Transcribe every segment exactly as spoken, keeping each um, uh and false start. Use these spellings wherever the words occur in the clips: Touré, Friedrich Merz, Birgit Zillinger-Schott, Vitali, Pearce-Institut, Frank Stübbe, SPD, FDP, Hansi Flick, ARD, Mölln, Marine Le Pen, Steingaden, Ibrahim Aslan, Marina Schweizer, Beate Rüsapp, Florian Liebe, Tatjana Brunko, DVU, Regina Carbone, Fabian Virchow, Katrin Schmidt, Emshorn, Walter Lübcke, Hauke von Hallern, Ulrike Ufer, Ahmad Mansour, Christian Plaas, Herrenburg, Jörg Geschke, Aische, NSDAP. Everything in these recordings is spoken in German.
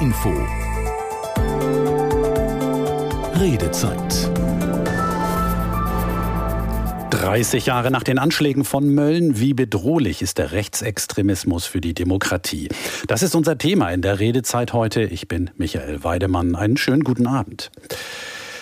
Info. Redezeit. dreißig Jahre nach den Anschlägen von Mölln, wie bedrohlich ist der Rechtsextremismus für die Demokratie? Das ist unser Thema in der Redezeit heute. Ich bin Michael Weidemann. Einen schönen guten Abend.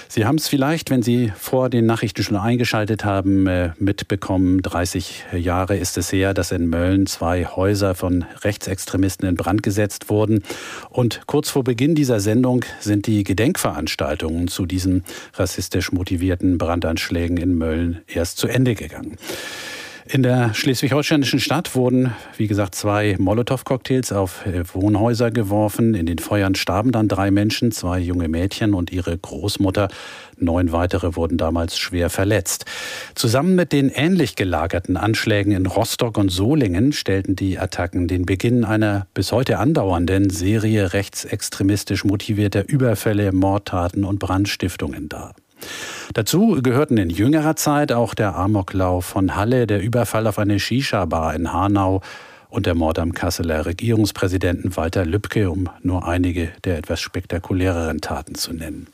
Sie haben es vielleicht, wenn Sie vor den Nachrichten schon eingeschaltet haben, mitbekommen. dreißig Jahre ist es her, dass in Mölln zwei Häuser von Rechtsextremisten in Brand gesetzt wurden. Und kurz vor Beginn dieser Sendung sind die Gedenkveranstaltungen zu diesen rassistisch motivierten Brandanschlägen in Mölln erst zu Ende gegangen. In der schleswig-holsteinischen Stadt wurden, wie gesagt, zwei Molotow-Cocktails auf Wohnhäuser geworfen. In den Feuern starben dann drei Menschen, zwei junge Mädchen und ihre Großmutter. Neun weitere wurden damals schwer verletzt. Zusammen mit den ähnlich gelagerten Anschlägen in Rostock und Solingen stellten die Attacken den Beginn einer bis heute andauernden Serie rechtsextremistisch motivierter Überfälle, Mordtaten und Brandstiftungen dar. Dazu gehörten in jüngerer Zeit auch der Amoklauf von Halle, der Überfall auf eine Shisha-Bar in Hanau und der Mord am Kasseler Regierungspräsidenten Walter Lübcke, um nur einige der etwas spektakuläreren Taten zu nennen.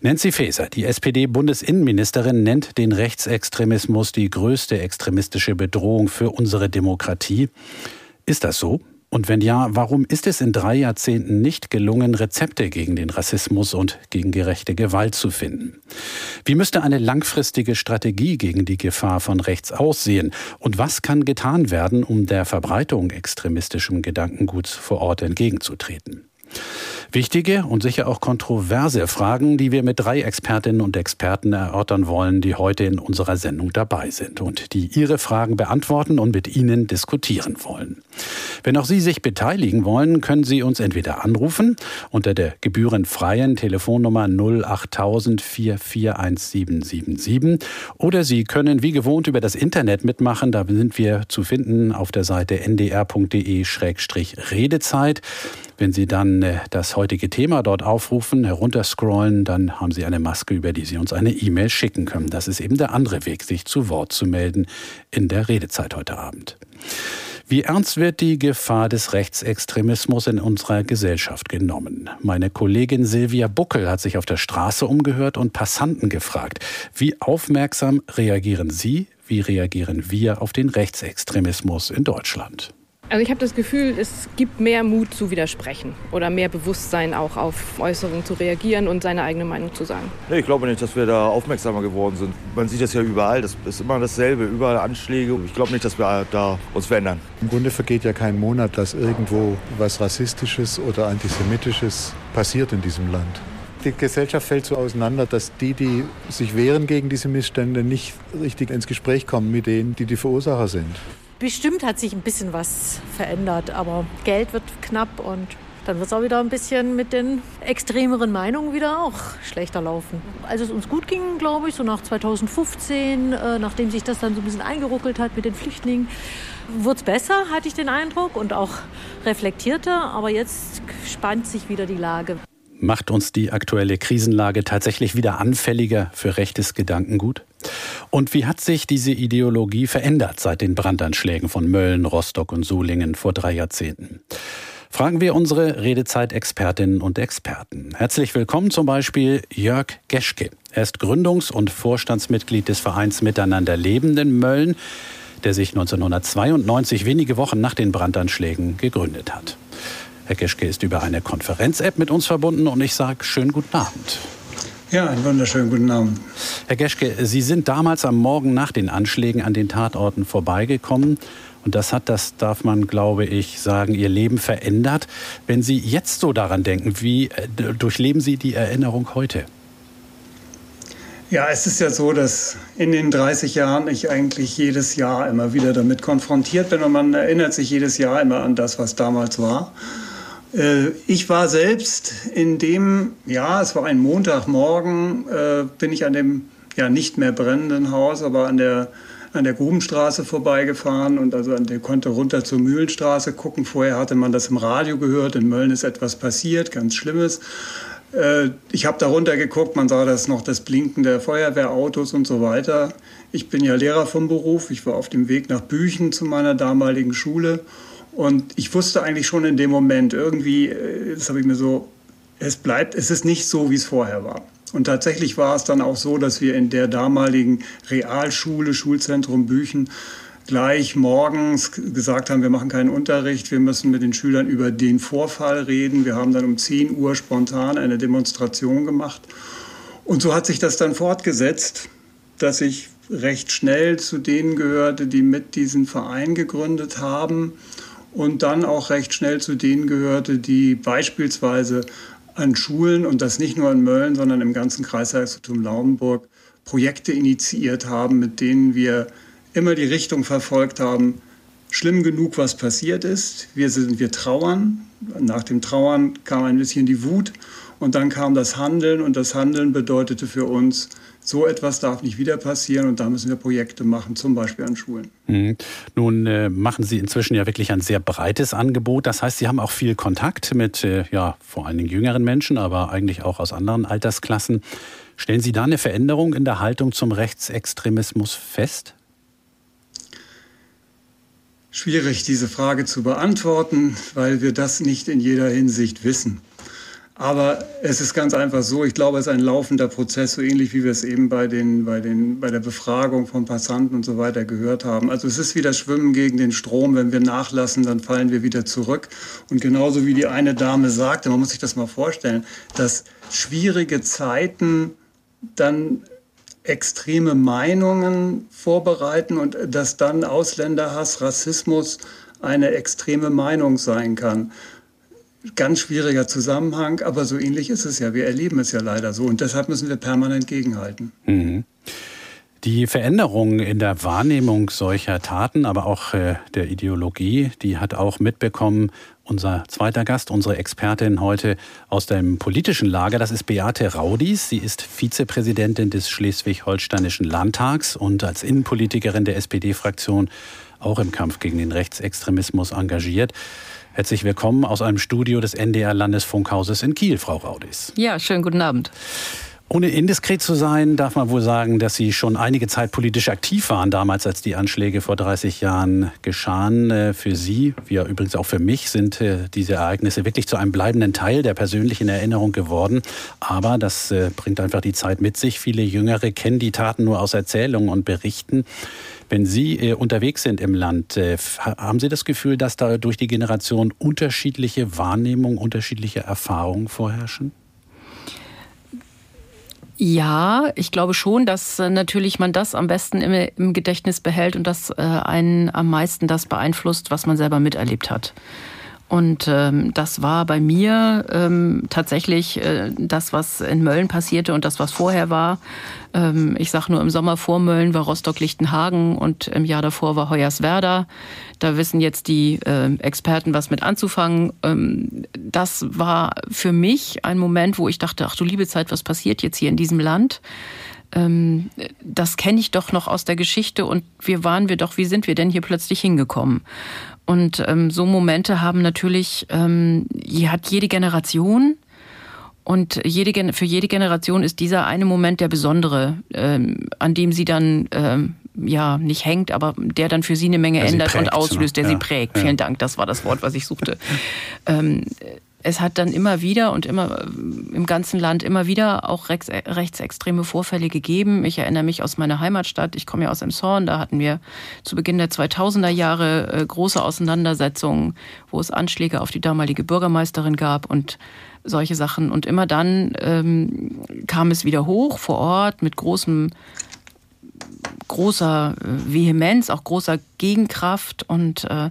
Nancy Faeser, die S P D-Bundesinnenministerin, nennt den Rechtsextremismus die größte extremistische Bedrohung für unsere Demokratie. Ist das so? Und wenn ja, warum ist es in drei Jahrzehnten nicht gelungen, Rezepte gegen den Rassismus und gegen gerechte Gewalt zu finden? Wie müsste eine langfristige Strategie gegen die Gefahr von rechts aussehen? Und was kann getan werden, um der Verbreitung extremistischem Gedankenguts vor Ort entgegenzutreten? Wichtige und sicher auch kontroverse Fragen, die wir mit drei Expertinnen und Experten erörtern wollen, die heute in unserer Sendung dabei sind und die ihre Fragen beantworten und mit Ihnen diskutieren wollen. Wenn auch Sie sich beteiligen wollen, können Sie uns entweder anrufen unter der gebührenfreien Telefonnummer null acht null null vier vier eins sieben sieben sieben oder Sie können wie gewohnt über das Internet mitmachen. Da sind wir zu finden auf der Seite n d r punkt d e schrägstrich redezeit. Wenn Sie dann das heutige Thema dort aufrufen, herunterscrollen, dann haben Sie eine Maske, über die Sie uns eine E-Mail schicken können. Das ist eben der andere Weg, sich zu Wort zu melden in der Redezeit heute Abend. Wie ernst wird die Gefahr des Rechtsextremismus in unserer Gesellschaft genommen? Meine Kollegin Silvia Buckel hat sich auf der Straße umgehört und Passanten gefragt, wie aufmerksam reagieren Sie, wie reagieren wir auf den Rechtsextremismus in Deutschland? Also ich habe das Gefühl, es gibt mehr Mut zu widersprechen oder mehr Bewusstsein auch auf Äußerungen zu reagieren und seine eigene Meinung zu sagen. Nee, ich glaube nicht, dass wir da aufmerksamer geworden sind. Man sieht das ja überall, das ist immer dasselbe, überall Anschläge. Ich glaube nicht, dass wir da uns verändern. Im Grunde vergeht ja kein Monat, dass irgendwo was Rassistisches oder Antisemitisches passiert in diesem Land. Die Gesellschaft fällt so auseinander, dass die, die sich wehren gegen diese Missstände, nicht richtig ins Gespräch kommen mit denen, die die Verursacher sind. Bestimmt hat sich ein bisschen was verändert, aber Geld wird knapp und dann wird es auch wieder ein bisschen mit den extremeren Meinungen wieder auch schlechter laufen. Als es uns gut ging, glaube ich, so nach zweitausendfünfzehn, äh, nachdem sich das dann so ein bisschen eingeruckelt hat mit den Flüchtlingen, wurde es besser, hatte ich den Eindruck, und auch reflektierter, aber jetzt spannt sich wieder die Lage. Macht uns die aktuelle Krisenlage tatsächlich wieder anfälliger für rechtes Gedankengut? Und wie hat sich diese Ideologie verändert seit den Brandanschlägen von Mölln, Rostock und Solingen vor drei Jahrzehnten? Fragen wir unsere Redezeit-Expertinnen und Experten. Herzlich willkommen zum Beispiel Jörg Geschke. Er ist Gründungs- und Vorstandsmitglied des Vereins Miteinander leben in Mölln, der sich neunzehnhundertzweiundneunzig, wenige Wochen nach den Brandanschlägen, gegründet hat. Herr Geschke ist über eine Konferenz-App mit uns verbunden und ich sage schönen guten Abend. Ja, einen wunderschönen guten Abend. Herr Geschke, Sie sind damals am Morgen nach den Anschlägen an den Tatorten vorbeigekommen und das hat, das darf man glaube ich sagen, Ihr Leben verändert. Wenn Sie jetzt so daran denken, wie durchleben Sie die Erinnerung heute? Ja, es ist ja so, dass in den dreißig Jahren ich eigentlich jedes Jahr immer wieder damit konfrontiert bin und man erinnert sich jedes Jahr immer an das, was damals war. Ich war selbst in dem, ja, es war ein Montagmorgen, äh, bin ich an dem ja nicht mehr brennenden Haus, aber an der, an der Grubenstraße vorbeigefahren und also an der, konnte runter zur Mühlenstraße gucken. Vorher hatte man das im Radio gehört, in Mölln ist etwas passiert, ganz Schlimmes. Äh, ich habe da runter geguckt, man sah das noch, das Blinken der Feuerwehrautos und so weiter. Ich bin ja Lehrer vom Beruf, ich war auf dem Weg nach Büchen zu meiner damaligen Schule. Und ich wusste eigentlich schon in dem Moment irgendwie, das habe ich mir so, es bleibt, es ist nicht so, wie es vorher war. Und tatsächlich war es dann auch so, dass wir in der damaligen Realschule, Schulzentrum Büchen, gleich morgens gesagt haben, wir machen keinen Unterricht, wir müssen mit den Schülern über den Vorfall reden. Wir haben dann um zehn Uhr spontan eine Demonstration gemacht. Und so hat sich das dann fortgesetzt, dass ich recht schnell zu denen gehörte, die mit diesem Verein gegründet haben. Und dann auch recht schnell zu denen gehörte, die beispielsweise an Schulen, und das nicht nur in Mölln, sondern im ganzen Kreisherzogtum Lauenburg, Projekte initiiert haben, mit denen wir immer die Richtung verfolgt haben, schlimm genug, was passiert ist. Wir sind, wir trauern. Nach dem Trauern kam ein bisschen die Wut und dann kam das Handeln. Und das Handeln bedeutete für uns, so etwas darf nicht wieder passieren und da müssen wir Projekte machen, zum Beispiel an Schulen. Mhm. Nun äh, machen Sie inzwischen ja wirklich ein sehr breites Angebot. Das heißt, Sie haben auch viel Kontakt mit äh, ja, vor allen Dingen jüngeren Menschen, aber eigentlich auch aus anderen Altersklassen. Stellen Sie da eine Veränderung in der Haltung zum Rechtsextremismus fest? Schwierig, diese Frage zu beantworten, weil wir das nicht in jeder Hinsicht wissen. Aber es ist ganz einfach so, ich glaube, es ist ein laufender Prozess, so ähnlich wie wir es eben bei, den, bei, den, bei der Befragung von Passanten und so weiter gehört haben. Also es ist wie das Schwimmen gegen den Strom, wenn wir nachlassen, dann fallen wir wieder zurück. Und genauso wie die eine Dame sagte, man muss sich das mal vorstellen, dass schwierige Zeiten dann extreme Meinungen vorbereiten und dass dann Ausländerhass, Rassismus eine extreme Meinung sein kann. Ganz schwieriger Zusammenhang, aber so ähnlich ist es ja. Wir erleben es ja leider so und deshalb müssen wir permanent gegenhalten. Mhm. Die Veränderung in der Wahrnehmung solcher Taten, aber auch äh, der Ideologie, die hat auch mitbekommen unser zweiter Gast, unsere Expertin heute aus dem politischen Lager. Das ist Beate Raudies. Sie ist Vizepräsidentin des Schleswig-Holsteinischen Landtags und als Innenpolitikerin der S P D-Fraktion auch im Kampf gegen den Rechtsextremismus engagiert. Herzlich willkommen aus einem Studio des N D R-Landesfunkhauses in Kiel, Frau Raudies. Ja, schönen guten Abend. Ohne indiskret zu sein, darf man wohl sagen, dass Sie schon einige Zeit politisch aktiv waren, damals als die Anschläge vor dreißig Jahren geschahen. Für Sie, wie ja übrigens auch für mich, sind diese Ereignisse wirklich zu einem bleibenden Teil der persönlichen Erinnerung geworden. Aber das bringt einfach die Zeit mit sich. Viele Jüngere kennen die Taten nur aus Erzählungen und Berichten. Wenn Sie unterwegs sind im Land, haben Sie das Gefühl, dass da durch die Generation unterschiedliche Wahrnehmungen, unterschiedliche Erfahrungen vorherrschen? Ja, ich glaube schon, dass äh, natürlich man das am besten im, im Gedächtnis behält und dass äh, einen am meisten das beeinflusst, was man selber miterlebt hat. Und ähm, das war bei mir ähm, tatsächlich äh, das, was in Mölln passierte und das, was vorher war. Ähm, ich sage nur, im Sommer vor Mölln war Rostock-Lichtenhagen und im Jahr davor war Hoyerswerda. Da wissen jetzt die äh, Experten, was mit anzufangen. Ähm, das war für mich ein Moment, wo ich dachte, ach du liebe Zeit, was passiert jetzt hier in diesem Land? Ähm, das kenne ich doch noch aus der Geschichte und wie waren wir doch, wie sind wir denn hier plötzlich hingekommen? Und ähm, so Momente haben natürlich, ähm, hat jede Generation. Und jede, für jede Generation ist dieser eine Moment der besondere, ähm, an dem sie dann, ähm, ja, nicht hängt, aber der dann für sie eine Menge der ändert prägt, und auslöst, der ja, sie prägt. Ja. Vielen Dank, das war das Wort, was ich suchte. ähm, es hat dann immer wieder und immer im ganzen Land immer wieder auch rechts, rechtsextreme Vorfälle gegeben. Ich erinnere mich aus meiner Heimatstadt, ich komme ja aus Emshorn, da hatten wir zu Beginn der zweitausender Jahre große Auseinandersetzungen, wo es Anschläge auf die damalige Bürgermeisterin gab und solche Sachen. Und immer dann ähm, kam es wieder hoch vor Ort mit großem, großer Vehemenz, auch großer Gegenkraft. Und äh,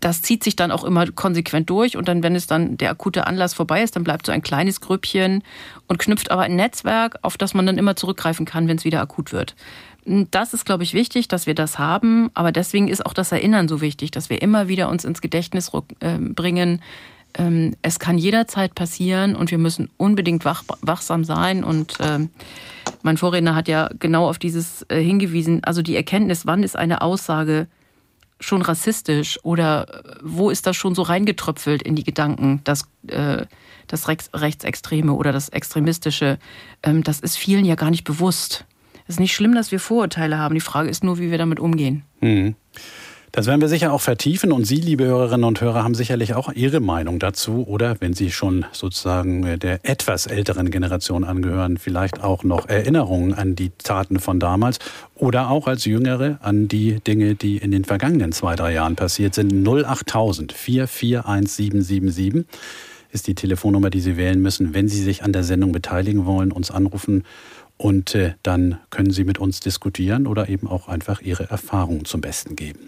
das zieht sich dann auch immer konsequent durch. Und dann, wenn es dann der akute Anlass vorbei ist, dann bleibt so ein kleines Grüppchen und knüpft aber ein Netzwerk, auf das man dann immer zurückgreifen kann, wenn es wieder akut wird. Das ist, glaube ich, wichtig, dass wir das haben. Aber deswegen ist auch das Erinnern so wichtig, dass wir immer wieder uns ins Gedächtnis äh, bringen, es kann jederzeit passieren und wir müssen unbedingt wach, wachsam sein. Und äh, mein Vorredner hat ja genau auf dieses äh, hingewiesen. Also die Erkenntnis, wann ist eine Aussage schon rassistisch oder wo ist das schon so reingetröpfelt in die Gedanken, dass äh, das Rex, Rechtsextreme oder das Extremistische, äh, das ist vielen ja gar nicht bewusst. Es ist nicht schlimm, dass wir Vorurteile haben. Die Frage ist nur, wie wir damit umgehen. Mhm. Das werden wir sicher auch vertiefen und Sie, liebe Hörerinnen und Hörer, haben sicherlich auch Ihre Meinung dazu oder wenn Sie schon sozusagen der etwas älteren Generation angehören, vielleicht auch noch Erinnerungen an die Taten von damals oder auch als Jüngere an die Dinge, die in den vergangenen zwei, drei Jahren passiert sind. null acht tausend, vier vier eins sieben sieben sieben ist die Telefonnummer, die Sie wählen müssen, wenn Sie sich an der Sendung beteiligen wollen, uns anrufen. Und äh, dann können Sie mit uns diskutieren oder eben auch einfach Ihre Erfahrungen zum Besten geben.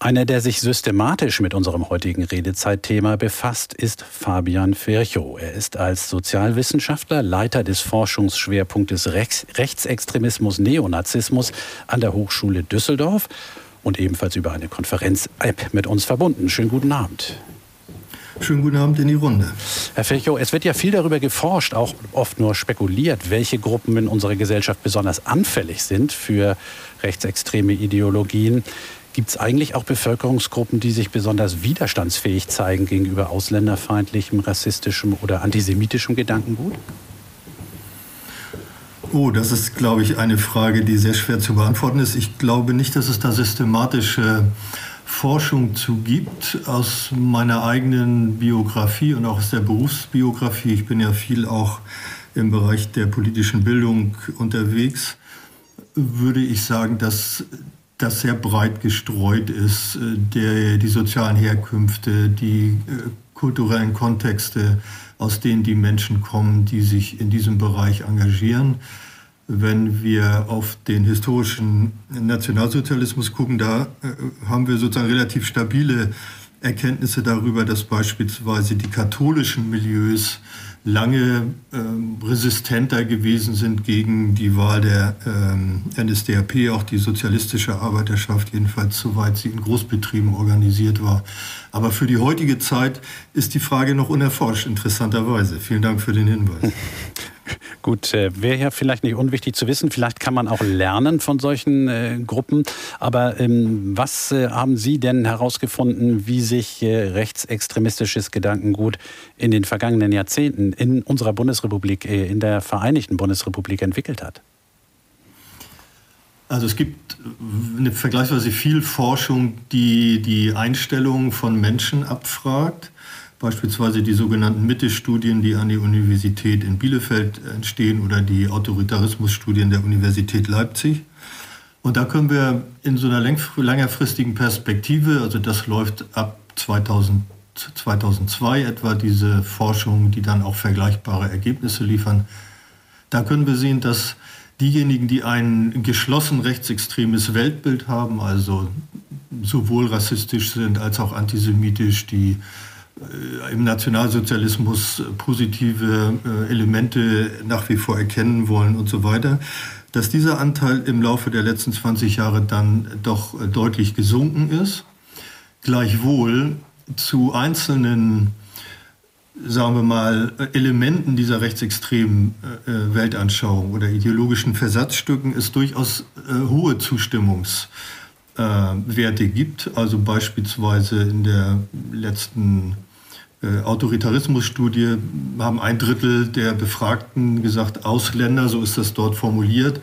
Einer, der sich systematisch mit unserem heutigen Redezeitthema befasst, ist Fabian Virchow. Er ist als Sozialwissenschaftler, Leiter des Forschungsschwerpunktes Rechts, Rechtsextremismus, Neonazismus an der Hochschule Düsseldorf und ebenfalls über eine Konferenz-App mit uns verbunden. Schönen guten Abend. Schönen guten Abend in die Runde. Herr Virchow, es wird ja viel darüber geforscht, auch oft nur spekuliert, welche Gruppen in unserer Gesellschaft besonders anfällig sind für rechtsextreme Ideologien. Gibt es eigentlich auch Bevölkerungsgruppen, die sich besonders widerstandsfähig zeigen gegenüber ausländerfeindlichem, rassistischem oder antisemitischem Gedankengut? Oh, das ist, glaube ich, eine Frage, die sehr schwer zu beantworten ist. Ich glaube nicht, dass es da systematische Forschung zu gibt. Aus meiner eigenen Biografie und auch aus der Berufsbiografie, ich bin ja viel auch im Bereich der politischen Bildung unterwegs, würde ich sagen, dass das sehr breit gestreut ist, der, die sozialen Herkünfte, die kulturellen Kontexte, aus denen die Menschen kommen, die sich in diesem Bereich engagieren. Wenn wir auf den historischen Nationalsozialismus gucken, da haben wir sozusagen relativ stabile Erkenntnisse darüber, dass beispielsweise die katholischen Milieus lange ähm, resistenter gewesen sind gegen die Wahl der ähm, N S D A P, auch die sozialistische Arbeiterschaft, jedenfalls soweit sie in Großbetrieben organisiert war. Aber für die heutige Zeit ist die Frage noch unerforscht, interessanterweise. Vielen Dank für den Hinweis. Gut, wäre ja vielleicht nicht unwichtig zu wissen. Vielleicht kann man auch lernen von solchen äh, Gruppen. Aber ähm, was äh, haben Sie denn herausgefunden, wie sich äh, rechtsextremistisches Gedankengut in den vergangenen Jahrzehnten in unserer Bundesrepublik, äh, in der Vereinigten Bundesrepublik entwickelt hat? Also es gibt eine vergleichsweise viel Forschung, die die Einstellungen von Menschen abfragt. Beispielsweise die sogenannten Mitte-Studien, die an der Universität in Bielefeld entstehen oder die Autoritarismus-Studien der Universität Leipzig. Und da können wir in so einer längerfristigen Perspektive, also das läuft ab zweitausendzwei etwa, diese Forschung, die dann auch vergleichbare Ergebnisse liefern, da können wir sehen, dass diejenigen, die ein geschlossen rechtsextremes Weltbild haben, also sowohl rassistisch sind als auch antisemitisch, die im Nationalsozialismus positive Elemente nach wie vor erkennen wollen und so weiter, dass dieser Anteil im Laufe der letzten zwanzig Jahre dann doch deutlich gesunken ist. Gleichwohl zu einzelnen, sagen wir mal, Elementen dieser rechtsextremen Weltanschauung oder ideologischen Versatzstücken es durchaus hohe Zustimmungs Äh, Werte gibt, also beispielsweise in der letzten äh, Autoritarismusstudie haben ein Drittel der Befragten gesagt, Ausländer, so ist das dort formuliert,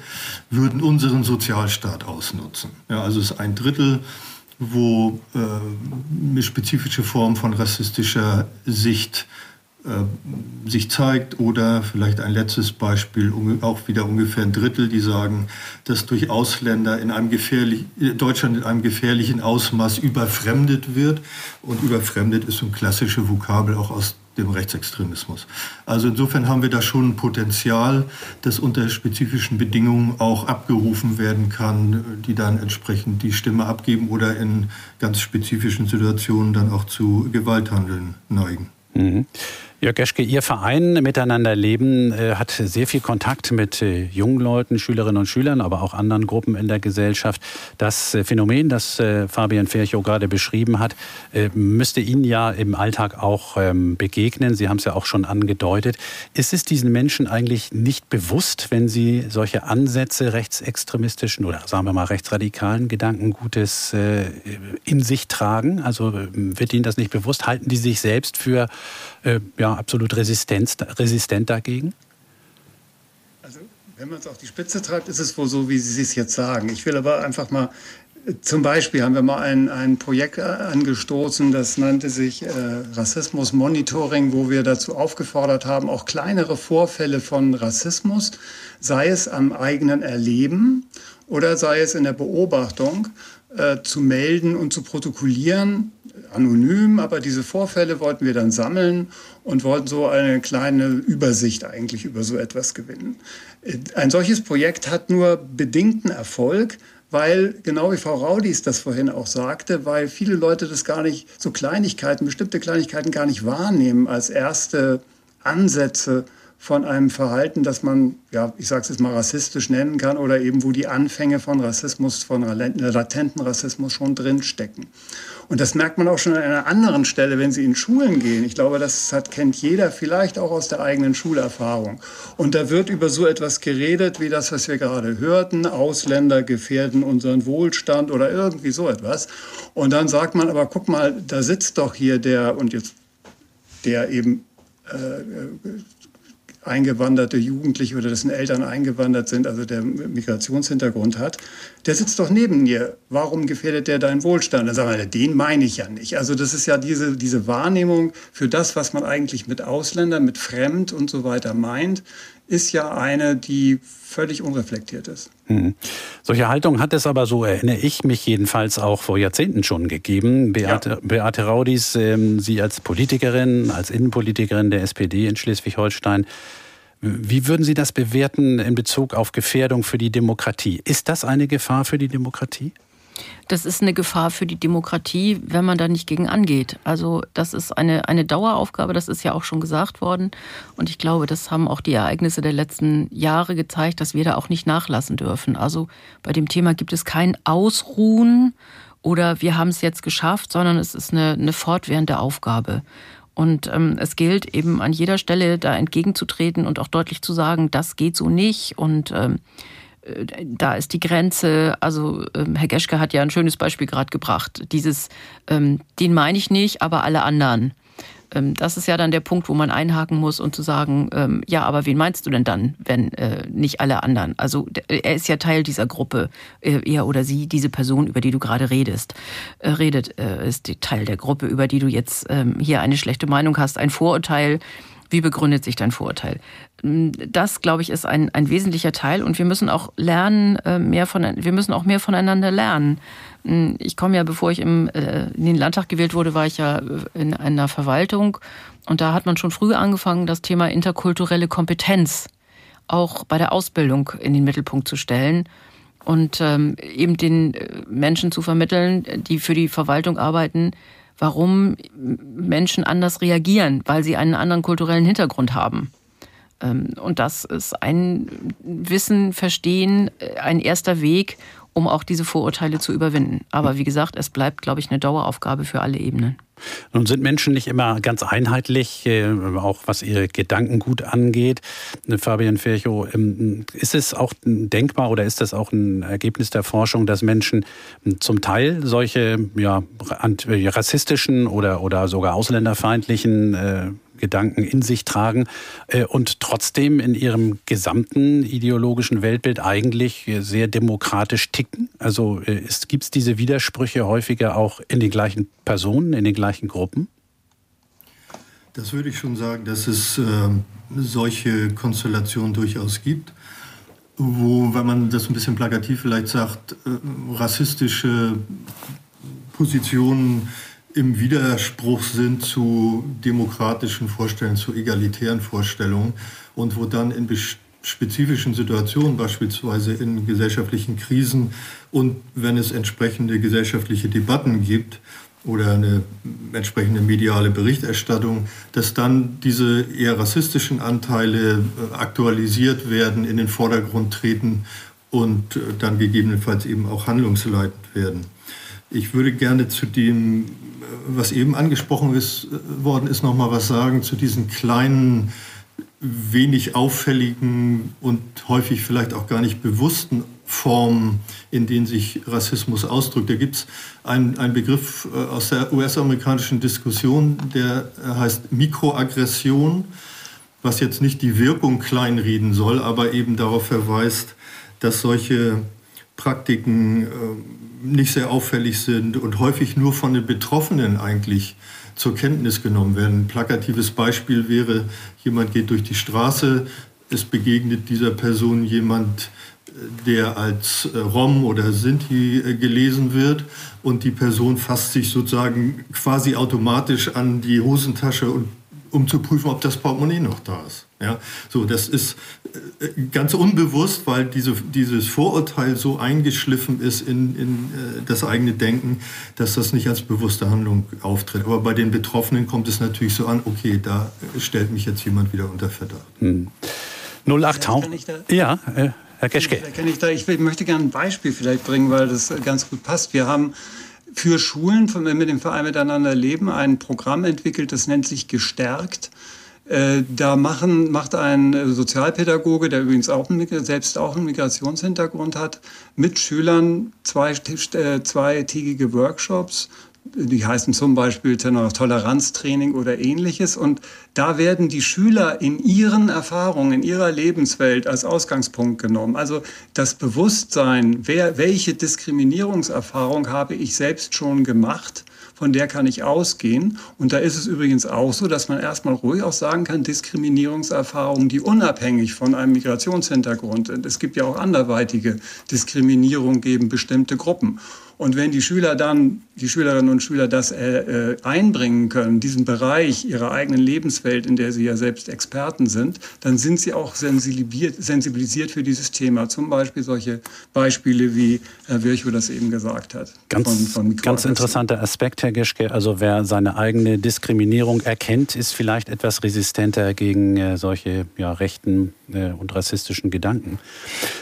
würden unseren Sozialstaat ausnutzen. Ja, also es ist ein Drittel, wo äh, eine spezifische Form von rassistischer Sicht äh, sich zeigt, oder vielleicht ein letztes Beispiel, auch wieder ungefähr ein Drittel, die sagen, dass durch Ausländer in einem gefährlich, Deutschland in einem gefährlichen Ausmaß überfremdet wird. Und überfremdet ist ein klassische Vokabel auch aus dem Rechtsextremismus. Also insofern haben wir da schon ein Potenzial, das unter spezifischen Bedingungen auch abgerufen werden kann, die dann entsprechend die Stimme abgeben oder in ganz spezifischen Situationen dann auch zu Gewalthandeln neigen. Mhm. Jörg Geschke, Ihr Verein Miteinander leben äh, hat sehr viel Kontakt mit äh, jungen Leuten, Schülerinnen und Schülern, aber auch anderen Gruppen in der Gesellschaft. Das äh, Phänomen, das äh, Fabian Virchow gerade beschrieben hat, äh, müsste Ihnen ja im Alltag auch ähm, begegnen. Sie haben es ja auch schon angedeutet. Ist es diesen Menschen eigentlich nicht bewusst, wenn sie solche Ansätze rechtsextremistischen oder sagen wir mal rechtsradikalen Gedankengutes äh, in sich tragen? Also äh, wird Ihnen das nicht bewusst? Halten die sich selbst für äh, ja, absolut resistent, resistent dagegen? Also wenn man es auf die Spitze treibt, ist es wohl so, wie Sie es jetzt sagen. Ich will aber einfach mal Zum Beispiel haben wir mal ein, ein Projekt angestoßen, das nannte sich äh, Rassismus-Monitoring, wo wir dazu aufgefordert haben, auch kleinere Vorfälle von Rassismus, sei es am eigenen Erleben oder sei es in der Beobachtung, äh, zu melden und zu protokollieren, anonym. Aber diese Vorfälle wollten wir dann sammeln und wollten so eine kleine Übersicht eigentlich über so etwas gewinnen. Ein solches Projekt hat nur bedingten Erfolg, weil, genau wie Frau Raudies das vorhin auch sagte, weil viele Leute das gar nicht, so Kleinigkeiten, bestimmte Kleinigkeiten gar nicht wahrnehmen als erste Ansätze von einem Verhalten, das man, ja, ich sag's jetzt mal rassistisch nennen kann oder eben wo die Anfänge von Rassismus, von latenten Rassismus schon drinstecken. Und das merkt man auch schon an einer anderen Stelle, wenn Sie in Schulen gehen. Ich glaube, das hat, kennt jeder vielleicht auch aus der eigenen Schulerfahrung. Und da wird über so etwas geredet, wie das, was wir gerade hörten, Ausländer gefährden unseren Wohlstand oder irgendwie so etwas. Und dann sagt man, aber guck mal, da sitzt doch hier der, und jetzt der eben äh, eingewanderte Jugendliche oder dessen Eltern eingewandert sind, also der Migrationshintergrund hat, der sitzt doch neben dir. Warum gefährdet der deinen Wohlstand? Da sagen wir, den meine ich ja nicht. Also das ist ja diese, diese Wahrnehmung für das, was man eigentlich mit Ausländern, mit Fremd und so weiter meint, ist ja eine, die völlig unreflektiert ist. Hm. Solche Haltung hat es aber, so erinnere ich mich jedenfalls, auch vor Jahrzehnten schon gegeben. Beate, ja. Beate Raudies, ähm, Sie als Politikerin, als Innenpolitikerin der S P D in Schleswig-Holstein, wie würden Sie das bewerten in Bezug auf Gefährdung für die Demokratie? Ist das eine Gefahr für die Demokratie? Das ist eine Gefahr für die Demokratie, wenn man da nicht gegen angeht. Also das ist eine, eine Daueraufgabe, das ist ja auch schon gesagt worden. Und ich glaube, das haben auch die Ereignisse der letzten Jahre gezeigt, dass wir da auch nicht nachlassen dürfen. Also bei dem Thema gibt es kein Ausruhen oder wir haben es jetzt geschafft, sondern es ist eine, eine fortwährende Aufgabe. Und ähm, es gilt eben an jeder Stelle da entgegenzutreten und auch deutlich zu sagen, das geht so nicht und ähm, da ist die Grenze. Also ähm, Herr Geschke hat ja ein schönes Beispiel gerade gebracht. Dieses, ähm, den meine ich nicht, aber alle anderen. Ähm, das ist ja dann der Punkt, wo man einhaken muss und zu sagen, ähm, ja, aber wen meinst du denn dann, wenn äh, nicht alle anderen? Also der, er ist ja Teil dieser Gruppe, äh, er oder sie, diese Person, über die du gerade redest, äh, redet, äh, ist Teil der Gruppe, über die du jetzt äh, hier eine schlechte Meinung hast, ein Vorurteil. Wie begründet sich dein Vorurteil? Das, glaube ich, ist ein, ein wesentlicher Teil. Und wir müssen auch lernen, mehr von, wir müssen auch mehr voneinander lernen. Ich komme ja, bevor ich im, in den Landtag gewählt wurde, war ich ja in einer Verwaltung. Und da hat man schon früh angefangen, das Thema interkulturelle Kompetenz auch bei der Ausbildung in den Mittelpunkt zu stellen. Und eben den Menschen zu vermitteln, die für die Verwaltung arbeiten, warum Menschen anders reagieren, weil sie einen anderen kulturellen Hintergrund haben. Und das ist ein Wissen, Verstehen, ein erster Weg, um auch diese Vorurteile zu überwinden. Aber wie gesagt, es bleibt, glaube ich, eine Daueraufgabe für alle Ebenen. Nun sind Menschen nicht immer ganz einheitlich, auch was ihr Gedankengut angeht. Fabian Virchow, ist es auch denkbar oder ist das auch ein Ergebnis der Forschung, dass Menschen zum Teil solche ja, rassistischen oder, oder sogar ausländerfeindlichen äh, Gedanken in sich tragen äh, und trotzdem in ihrem gesamten ideologischen Weltbild eigentlich sehr demokratisch ticken? Also äh, gibt es diese Widersprüche häufiger auch in den gleichen Personen, in den gleichen Gruppen? Das würde ich schon sagen, dass es äh, solche Konstellationen durchaus gibt, wo, wenn man das ein bisschen plakativ vielleicht sagt, äh, rassistische Positionen im Widerspruch sind zu demokratischen Vorstellungen, zu egalitären Vorstellungen und wo dann in spezifischen Situationen, beispielsweise in gesellschaftlichen Krisen und wenn es entsprechende gesellschaftliche Debatten gibt oder eine entsprechende mediale Berichterstattung, dass dann diese eher rassistischen Anteile aktualisiert werden, in den Vordergrund treten und dann gegebenenfalls eben auch handlungsleitend werden. Ich würde gerne zu dem, was eben angesprochen ist, worden ist, noch mal was sagen, zu diesen kleinen, wenig auffälligen und häufig vielleicht auch gar nicht bewussten Formen, in denen sich Rassismus ausdrückt. Da gibt es einen, einen Begriff aus der U S-amerikanischen Diskussion, der heißt Mikroaggression, was jetzt nicht die Wirkung kleinreden soll, aber eben darauf verweist, dass solche Praktiken äh, nicht sehr auffällig sind und häufig nur von den Betroffenen eigentlich zur Kenntnis genommen werden. Ein plakatives Beispiel wäre, jemand geht durch die Straße, es begegnet dieser Person jemand, der als Rom oder Sinti gelesen wird, und die Person fasst sich sozusagen quasi automatisch an die Hosentasche, und, um zu prüfen, ob das Portemonnaie noch da ist. Ja, so, das ist ganz unbewusst, weil diese, dieses Vorurteil so eingeschliffen ist in, in das eigene Denken, dass das nicht als bewusste Handlung auftritt. Aber bei den Betroffenen kommt es natürlich so an, okay, da stellt mich jetzt jemand wieder unter Verdacht. Hm. null acht tausend. Ja, äh, Herr Geschke. Ich, da, ich möchte gerne ein Beispiel vielleicht bringen, weil das ganz gut passt. Wir haben für Schulen von, mit dem Verein Miteinander Leben ein Programm entwickelt, das nennt sich Gestärkt. Da machen, macht ein Sozialpädagoge, der übrigens auch einen, selbst auch einen Migrationshintergrund hat, mit Schülern zwei, zweitägige Workshops. Die heißen zum Beispiel Toleranztraining oder Ähnliches. Und da werden die Schüler in ihren Erfahrungen, in ihrer Lebenswelt als Ausgangspunkt genommen. Also das Bewusstsein, wer, welche Diskriminierungserfahrung habe ich selbst schon gemacht, von der kann ich ausgehen. Und da ist es übrigens auch so, dass man erstmal ruhig auch sagen kann, Diskriminierungserfahrungen, die unabhängig von einem Migrationshintergrund sind. Es gibt ja auch anderweitige Diskriminierung gegen bestimmte Gruppen. Und wenn die Schüler dann, die Schülerinnen und Schüler das äh, einbringen können, diesen Bereich ihrer eigenen Lebenswelt, in der sie ja selbst Experten sind, dann sind sie auch sensibilisiert für dieses Thema. Zum Beispiel solche Beispiele, wie Herr Virchow das eben gesagt hat. Ganz, von, von ganz interessanter Aspekt, Herr Geschke. Also wer seine eigene Diskriminierung erkennt, ist vielleicht etwas resistenter gegen äh, solche ja, rechten äh, und rassistischen Gedanken.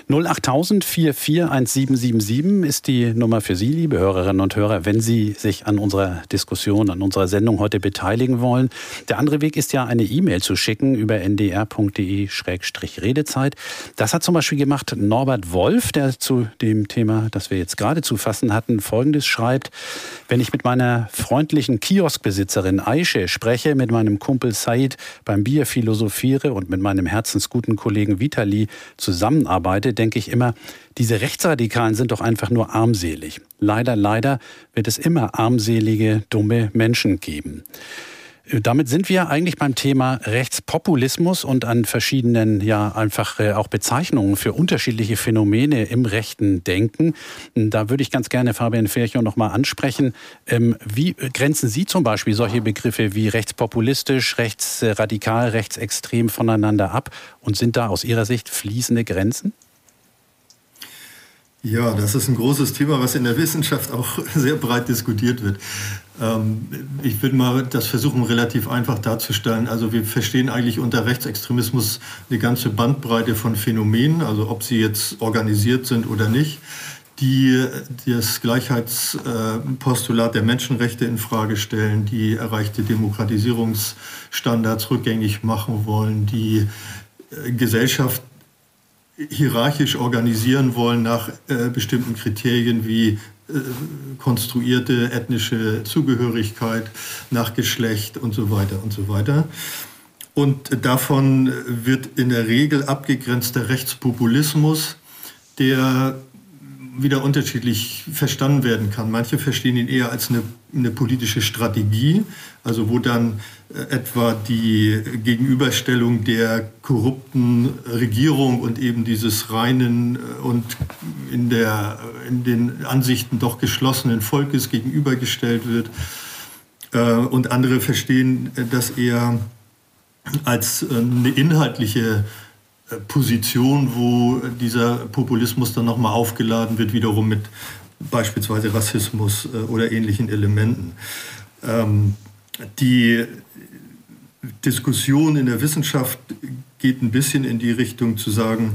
null acht tausend vierundvierzig siebzehn siebzig sieben ist die Nummer für Sie, liebe Hörerinnen und Hörer, wenn Sie sich an unserer Diskussion, an unserer Sendung heute beteiligen wollen. Der andere Weg ist ja, eine E-Mail zu schicken über n d r punkt d e schrägstrich redezeit. Das hat zum Beispiel gemacht Norbert Wolf, der zu dem Thema, das wir jetzt gerade zu fassen hatten, Folgendes schreibt: Wenn ich mit meiner freundlichen Kioskbesitzerin Aische spreche, mit meinem Kumpel Said beim Bier philosophiere und mit meinem herzensguten Kollegen Vitali zusammenarbeite, denke ich immer, diese Rechtsradikalen sind doch einfach nur armselig. Leider, leider wird es immer armselige, dumme Menschen geben. Damit sind wir eigentlich beim Thema Rechtspopulismus und an verschiedenen, ja, einfach auch Bezeichnungen für unterschiedliche Phänomene im rechten Denken. Da würde ich ganz gerne Fabian Virchow noch mal ansprechen. Wie grenzen Sie zum Beispiel solche Begriffe wie rechtspopulistisch, rechtsradikal, rechtsextrem voneinander ab? Und sind da aus Ihrer Sicht fließende Grenzen? Ja, das ist ein großes Thema, was in der Wissenschaft auch sehr breit diskutiert wird. Ähm, ich will mal das versuchen, relativ einfach darzustellen. Also wir verstehen eigentlich unter Rechtsextremismus eine ganze Bandbreite von Phänomenen, also ob sie jetzt organisiert sind oder nicht, die das Gleichheitspostulat der Menschenrechte in Frage stellen, die erreichte Demokratisierungsstandards rückgängig machen wollen, die Gesellschaft hierarchisch organisieren wollen nach äh, bestimmten Kriterien wie äh, konstruierte ethnische Zugehörigkeit, nach Geschlecht und so weiter und so weiter. Und davon wird in der Regel abgegrenzt der Rechtspopulismus, der wieder unterschiedlich verstanden werden kann. Manche verstehen ihn eher als eine, eine politische Strategie, also wo dann äh, etwa die Gegenüberstellung der korrupten Regierung und eben dieses reinen und in, der, in den Ansichten doch geschlossenen Volkes gegenübergestellt wird. Äh, und andere verstehen das eher als äh, eine inhaltliche Position, wo dieser Populismus dann nochmal aufgeladen wird, wiederum mit beispielsweise Rassismus oder ähnlichen Elementen. Ähm, die Diskussion in der Wissenschaft geht ein bisschen in die Richtung zu sagen,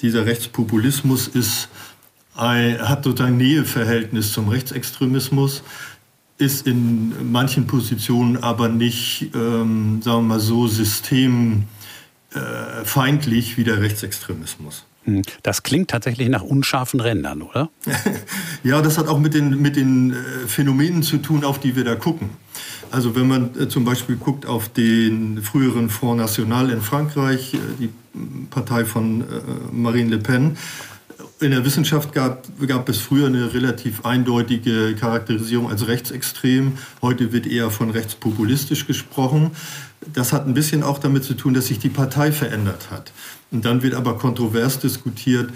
dieser Rechtspopulismus ist, hat sozusagen Näheverhältnis zum Rechtsextremismus, ist in manchen Positionen aber nicht, ähm, sagen wir mal so, system feindlich wie der Rechtsextremismus. Das klingt tatsächlich nach unscharfen Rändern, oder? Ja, das hat auch mit den, mit den Phänomenen zu tun, auf die wir da gucken. Also wenn man zum Beispiel guckt auf den früheren Front National in Frankreich, die Partei von Marine Le Pen, In der Wissenschaft gab, gab es früher eine relativ eindeutige Charakterisierung als rechtsextrem. Heute wird eher von rechtspopulistisch gesprochen. Das hat ein bisschen auch damit zu tun, dass sich die Partei verändert hat. Und dann wird aber kontrovers diskutiert,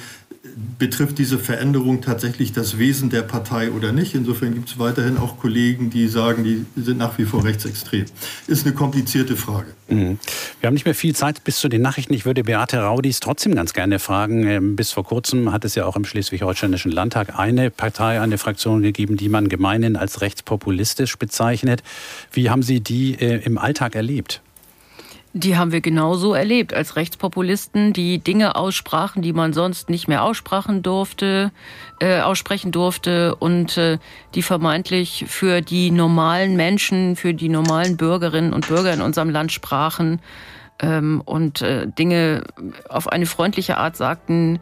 betrifft diese Veränderung tatsächlich das Wesen der Partei oder nicht. Insofern gibt es weiterhin auch Kollegen, die sagen, die sind nach wie vor rechtsextrem. Ist eine komplizierte Frage. Mhm. Wir haben nicht mehr viel Zeit bis zu den Nachrichten. Ich würde Beate Raudies trotzdem ganz gerne fragen. Bis vor kurzem hat es ja auch im Schleswig-Holsteinischen Landtag eine Partei, eine Fraktion gegeben, die man gemeinhin als rechtspopulistisch bezeichnet. Wie haben Sie die im Alltag erlebt? Die haben wir genauso erlebt, als Rechtspopulisten, die Dinge aussprachen, die man sonst nicht mehr aussprechen durfte, äh, aussprechen durfte und äh, die vermeintlich für die normalen Menschen, für die normalen Bürgerinnen und Bürger in unserem Land sprachen ähm, und äh, Dinge auf eine freundliche Art sagten,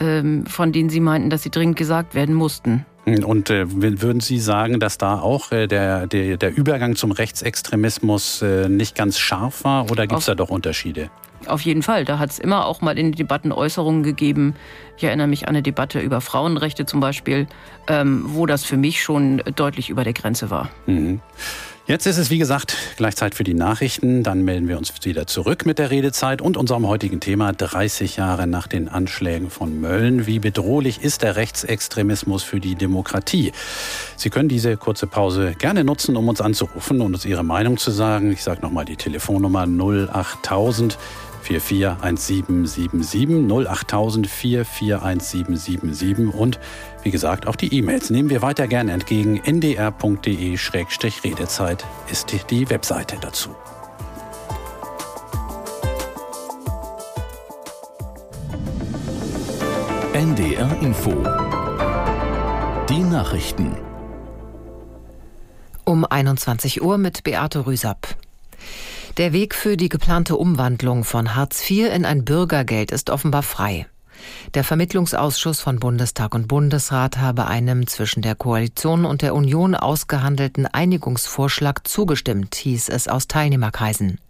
ähm, von denen sie meinten, dass sie dringend gesagt werden mussten. Und äh, würden Sie sagen, dass da auch äh, der, der, der Übergang zum Rechtsextremismus äh, nicht ganz scharf war oder gibt es da doch Unterschiede? Auf jeden Fall. Da hat es immer auch mal in den Debatten Äußerungen gegeben. Ich erinnere mich an eine Debatte über Frauenrechte zum Beispiel, ähm, wo das für mich schon deutlich über der Grenze war. Mhm. Jetzt ist es, wie gesagt, gleich Zeit für die Nachrichten. Dann melden wir uns wieder zurück mit der Redezeit und unserem heutigen Thema dreißig Jahre nach den Anschlägen von Mölln. Wie bedrohlich ist der Rechtsextremismus für die Demokratie? Sie können diese kurze Pause gerne nutzen, um uns anzurufen und uns Ihre Meinung zu sagen. Ich sage nochmal die Telefonnummer null acht tausend vier vier eins sieben sieben sieben, null acht tausend vier vier eins sieben sieben sieben und wie gesagt auch die E-Mails nehmen wir weiter gerne entgegen. n d r punkt d e schrägstrich redezeit ist die Webseite dazu. N D R Info. Die Nachrichten. Um einundzwanzig Uhr mit Beate Rüsapp. Der Weg für die geplante Umwandlung von Hartz vier in ein Bürgergeld ist offenbar frei. Der Vermittlungsausschuss von Bundestag und Bundesrat habe einem zwischen der Koalition und der Union ausgehandelten Einigungsvorschlag zugestimmt, hieß es aus Teilnehmerkreisen.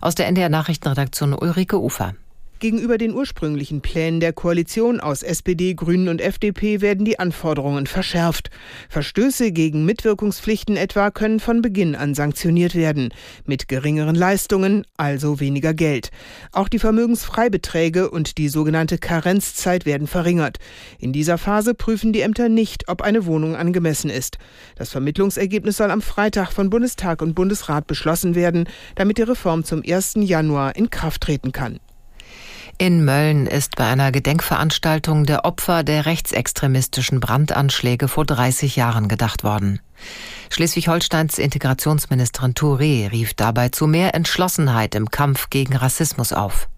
Aus der N D R Nachrichtenredaktion Ulrike Ufer. Gegenüber den ursprünglichen Plänen der Koalition aus S P D, Grünen und F D P werden die Anforderungen verschärft. Verstöße gegen Mitwirkungspflichten etwa können von Beginn an sanktioniert werden. Mit geringeren Leistungen, also weniger Geld. Auch die Vermögensfreibeträge und die sogenannte Karenzzeit werden verringert. In dieser Phase prüfen die Ämter nicht, ob eine Wohnung angemessen ist. Das Vermittlungsergebnis soll am Freitag von Bundestag und Bundesrat beschlossen werden, damit die Reform zum ersten Januar in Kraft treten kann. In Mölln ist bei einer Gedenkveranstaltung der Opfer der rechtsextremistischen Brandanschläge vor dreißig Jahren gedacht worden. Schleswig-Holsteins Integrationsministerin Touré rief dabei zu mehr Entschlossenheit im Kampf gegen Rassismus auf.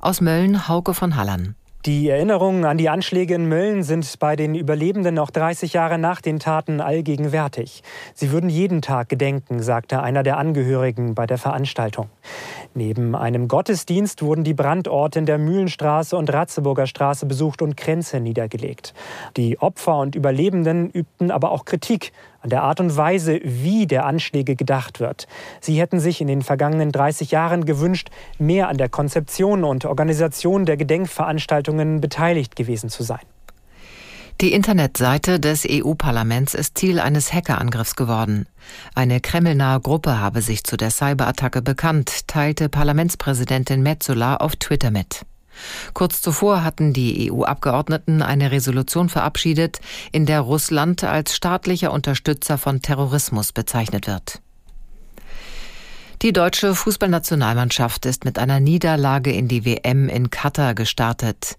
Aus Mölln, Hauke von Hallern. Die Erinnerungen an die Anschläge in Mölln sind bei den Überlebenden noch dreißig Jahre nach den Taten allgegenwärtig. Sie würden jeden Tag gedenken, sagte einer der Angehörigen bei der Veranstaltung. Neben einem Gottesdienst wurden die Brandorte in der Mühlenstraße und Ratzeburger Straße besucht und Kränze niedergelegt. Die Opfer und Überlebenden übten aber auch Kritik an der Art und Weise, wie der Anschläge gedacht wird. Sie hätten sich in den vergangenen dreißig Jahren gewünscht, mehr an der Konzeption und Organisation der Gedenkveranstaltungen beteiligt gewesen zu sein. Die Internetseite des E U-Parlaments ist Ziel eines Hackerangriffs geworden. Eine kremlnahe Gruppe habe sich zu der Cyberattacke bekannt, teilte Parlamentspräsidentin Metsola auf Twitter mit. Kurz zuvor hatten die E U-Abgeordneten eine Resolution verabschiedet, in der Russland als staatlicher Unterstützer von Terrorismus bezeichnet wird. Die deutsche Fußballnationalmannschaft ist mit einer Niederlage in die W M in Katar gestartet.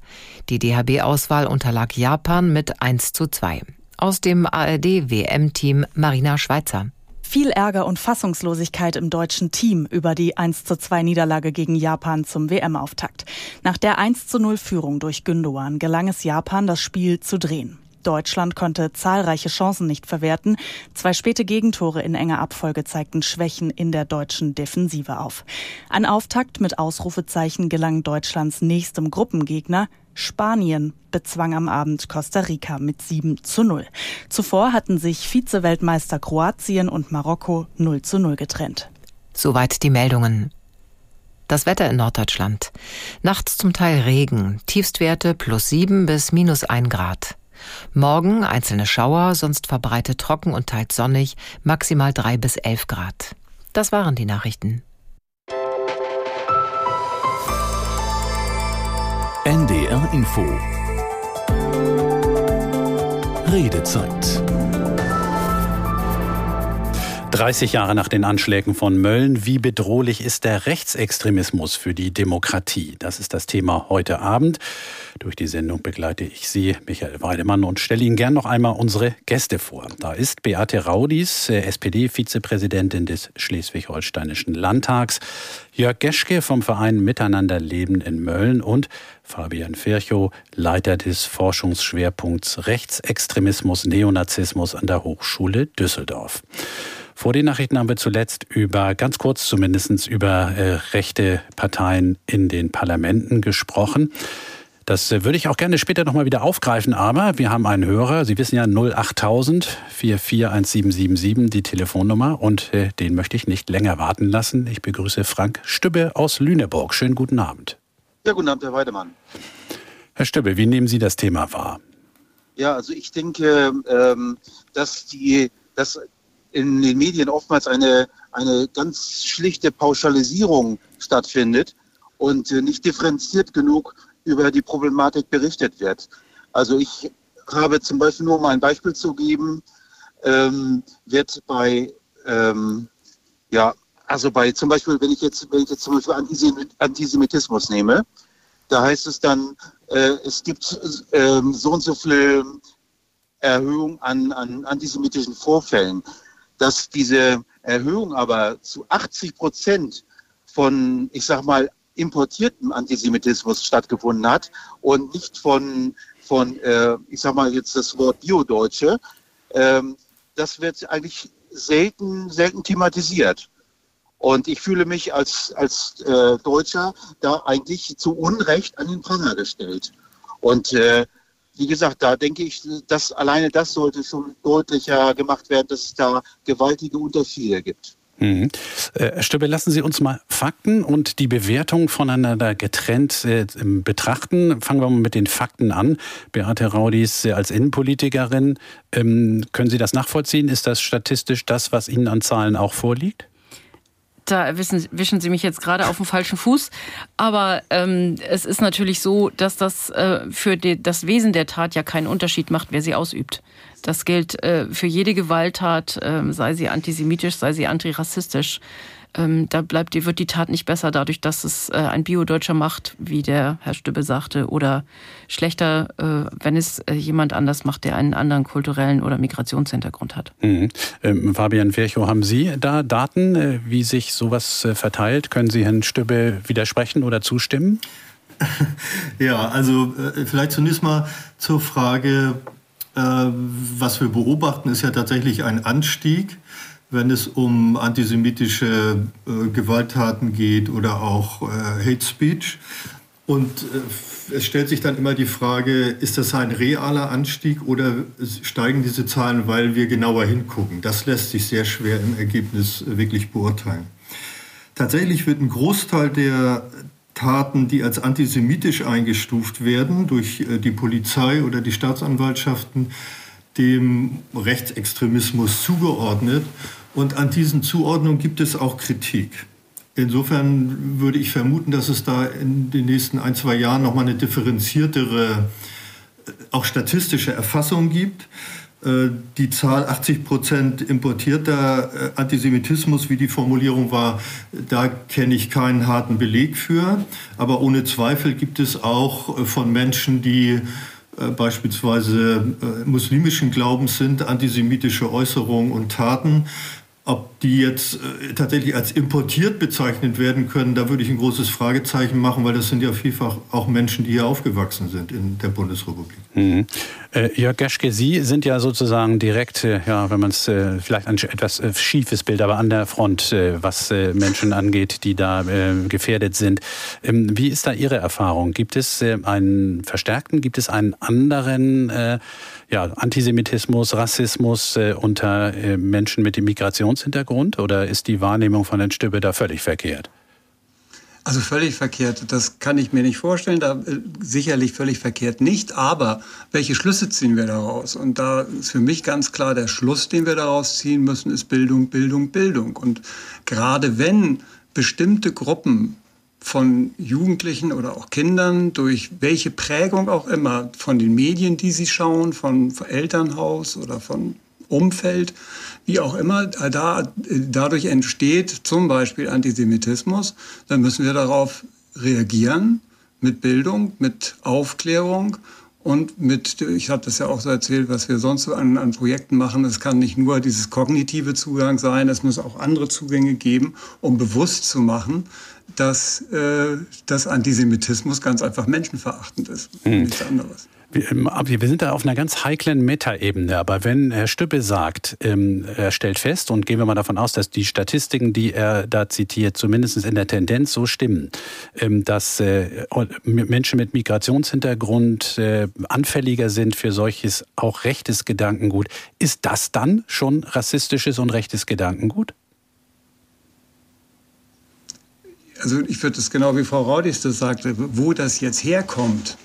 Die D H B-Auswahl unterlag Japan mit eins zu zwei. Aus dem A R D-W M-Team Marina Schweizer. Viel Ärger und Fassungslosigkeit im deutschen Team über die eins zu zwei Niederlage gegen Japan zum W M-Auftakt. Nach der eins zu null Führung durch Gündoğan gelang es Japan, das Spiel zu drehen. Deutschland konnte zahlreiche Chancen nicht verwerten. Zwei späte Gegentore in enger Abfolge zeigten Schwächen in der deutschen Defensive auf. Ein Auftakt mit Ausrufezeichen gelang Deutschlands nächstem Gruppengegner. Spanien bezwang am Abend Costa Rica mit sieben zu null. Zuvor hatten sich Vize-Weltmeister Kroatien und Marokko null zu null getrennt. Soweit die Meldungen. Das Wetter in Norddeutschland. Nachts zum Teil Regen, Tiefstwerte plus sieben bis minus ein Grad. Morgen einzelne Schauer, sonst verbreitet trocken und teils sonnig, maximal drei bis elf Grad. Das waren die Nachrichten. N D R Info. Redezeit. dreißig Jahre nach den Anschlägen von Mölln, wie bedrohlich ist der Rechtsextremismus für die Demokratie? Das ist das Thema heute Abend. Durch die Sendung begleite ich Sie, Michael Weidemann, und stelle Ihnen gern noch einmal unsere Gäste vor. Da ist Beate Raudies, S P D-Vizepräsidentin des Schleswig-Holsteinischen Landtags, Jörg Geschke vom Verein Miteinander leben in Mölln und Fabian Virchow, Leiter des Forschungsschwerpunkts Rechtsextremismus, Neonazismus an der Hochschule Düsseldorf. Vor den Nachrichten haben wir zuletzt über, ganz kurz zumindest, über äh, rechte Parteien in den Parlamenten gesprochen. Das äh, würde ich auch gerne später nochmal wieder aufgreifen, aber wir haben einen Hörer, Sie wissen ja, null acht tausend, vier vier eins sieben sieben sieben, die Telefonnummer, und äh, den möchte ich nicht länger warten lassen. Ich begrüße Frank Stübbe aus Lüneburg. Schönen guten Abend. Ja, guten Abend, Herr Weidemann. Herr Stübbe, wie nehmen Sie das Thema wahr? Ja, also ich denke, ähm, dass die... Dass in den Medien oftmals eine, eine ganz schlichte Pauschalisierung stattfindet und nicht differenziert genug über die Problematik berichtet wird. Also ich habe zum Beispiel, nur um ein Beispiel zu geben, ähm, wird bei, ähm, ja, also bei zum Beispiel, wenn ich jetzt, wenn ich jetzt zum Beispiel Antisemitismus nehme, da heißt es dann, äh, es gibt äh, so und so viel Erhöhung an, an antisemitischen Vorfällen. Dass diese Erhöhung aber zu achtzig Prozent von, ich sag mal, importiertem Antisemitismus stattgefunden hat und nicht von, von äh, ich sag mal jetzt das Wort Biodeutsche, ähm, das wird eigentlich selten, selten thematisiert. Und ich fühle mich als, als äh, Deutscher da eigentlich zu Unrecht an den Pranger gestellt. Und äh, Wie gesagt, da denke ich, dass alleine das sollte schon deutlicher gemacht werden, dass es da gewaltige Unterschiede gibt. Mhm. Herr Stübbe, lassen Sie uns mal Fakten und die Bewertung voneinander getrennt äh, betrachten. Fangen wir mal mit den Fakten an. Beate Raudies als Innenpolitikerin, ähm, können Sie das nachvollziehen? Ist das statistisch das, was Ihnen an Zahlen auch vorliegt? Da erwischen Sie mich jetzt gerade auf dem falschen Fuß. Aber ähm, es ist natürlich so, dass das äh, für die, das Wesen der Tat ja keinen Unterschied macht, wer sie ausübt. Das gilt äh, für jede Gewalttat, äh, sei sie antisemitisch, sei sie antirassistisch. Ähm, da bleibt, wird die Tat nicht besser dadurch, dass es äh, ein Bio-Deutscher macht, wie der Herr Stübbe sagte, oder schlechter, äh, wenn es äh, jemand anders macht, der einen anderen kulturellen oder Migrationshintergrund hat. Mhm. Ähm, Fabian Virchow, haben Sie da Daten, äh, wie sich sowas äh, verteilt? Können Sie Herrn Stübbe widersprechen oder zustimmen? Ja, also äh, vielleicht zunächst mal zur Frage, äh, was wir beobachten, ist ja tatsächlich ein Anstieg, wenn es um antisemitische äh, Gewalttaten geht oder auch äh, Hate Speech. Und äh, es stellt sich dann immer die Frage, ist das ein realer Anstieg oder steigen diese Zahlen, weil wir genauer hingucken? Das lässt sich sehr schwer im Ergebnis wirklich beurteilen. Tatsächlich wird ein Großteil der Taten, die als antisemitisch eingestuft werden, durch äh, die Polizei oder die Staatsanwaltschaften, dem Rechtsextremismus zugeordnet. Und an diesen Zuordnungen gibt es auch Kritik. Insofern würde ich vermuten, dass es da in den nächsten ein, zwei Jahren nochmal eine differenziertere, auch statistische Erfassung gibt. Die Zahl achtzig Prozent importierter Antisemitismus, wie die Formulierung war, da kenne ich keinen harten Beleg für. Aber ohne Zweifel gibt es auch von Menschen, die beispielsweise äh, muslimischen Glaubens sind, antisemitische Äußerungen und Taten. Ob die jetzt äh, tatsächlich als importiert bezeichnet werden können, da würde ich ein großes Fragezeichen machen, weil das sind ja vielfach auch Menschen, die hier aufgewachsen sind in der Bundesrepublik. Mhm. Äh, Jörg Geschke, Sie sind ja sozusagen direkt, äh, ja, wenn man es äh, vielleicht ein etwas äh, schiefes Bild, aber an der Front, äh, was äh, Menschen angeht, die da äh, gefährdet sind. Ähm, wie ist da Ihre Erfahrung? Gibt es äh, einen verstärkten, gibt es einen anderen äh, ja, Antisemitismus, Rassismus äh, unter äh, Menschen mit dem Migrationshintergrund, oder ist die Wahrnehmung von Herrn Stübbe da völlig verkehrt? Also völlig verkehrt, das kann ich mir nicht vorstellen, da äh, sicherlich völlig verkehrt nicht, aber welche Schlüsse ziehen wir daraus? Und da ist für mich ganz klar, der Schluss, den wir daraus ziehen müssen, ist Bildung, Bildung, Bildung. Und gerade wenn bestimmte Gruppen von Jugendlichen oder auch Kindern, durch welche Prägung auch immer, von den Medien, die sie schauen, von, von Elternhaus oder von Umfeld, wie auch immer, da, dadurch entsteht zum Beispiel Antisemitismus, dann müssen wir darauf reagieren mit Bildung, mit Aufklärung und mit, ich habe das ja auch so erzählt, was wir sonst so an, an Projekten machen, es kann nicht nur dieses kognitive Zugang sein, es muss auch andere Zugänge geben, um bewusst zu machen, dass, äh, dass Antisemitismus ganz einfach menschenverachtend ist, hm. nichts anderes. Wir sind da auf einer ganz heiklen Metaebene, aber wenn Herr Stübbe sagt, ähm, er stellt fest, und gehen wir mal davon aus, dass die Statistiken, die er da zitiert, zumindest in der Tendenz so stimmen, ähm, dass äh, Menschen mit Migrationshintergrund äh, anfälliger sind für solches auch rechtes Gedankengut, ist das dann schon rassistisches und rechtes Gedankengut? Also ich würde das genau wie Frau Raudies das sagte, wo das jetzt herkommt.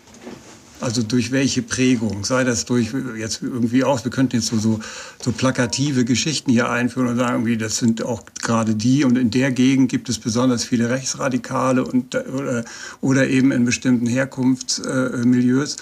Also durch welche Prägung, sei das durch, jetzt irgendwie auch, wir könnten jetzt so, so, so plakative Geschichten hier einführen und sagen, irgendwie, das sind auch gerade die und in der Gegend gibt es besonders viele Rechtsradikale und, oder, oder eben in bestimmten Herkunftsmilieus.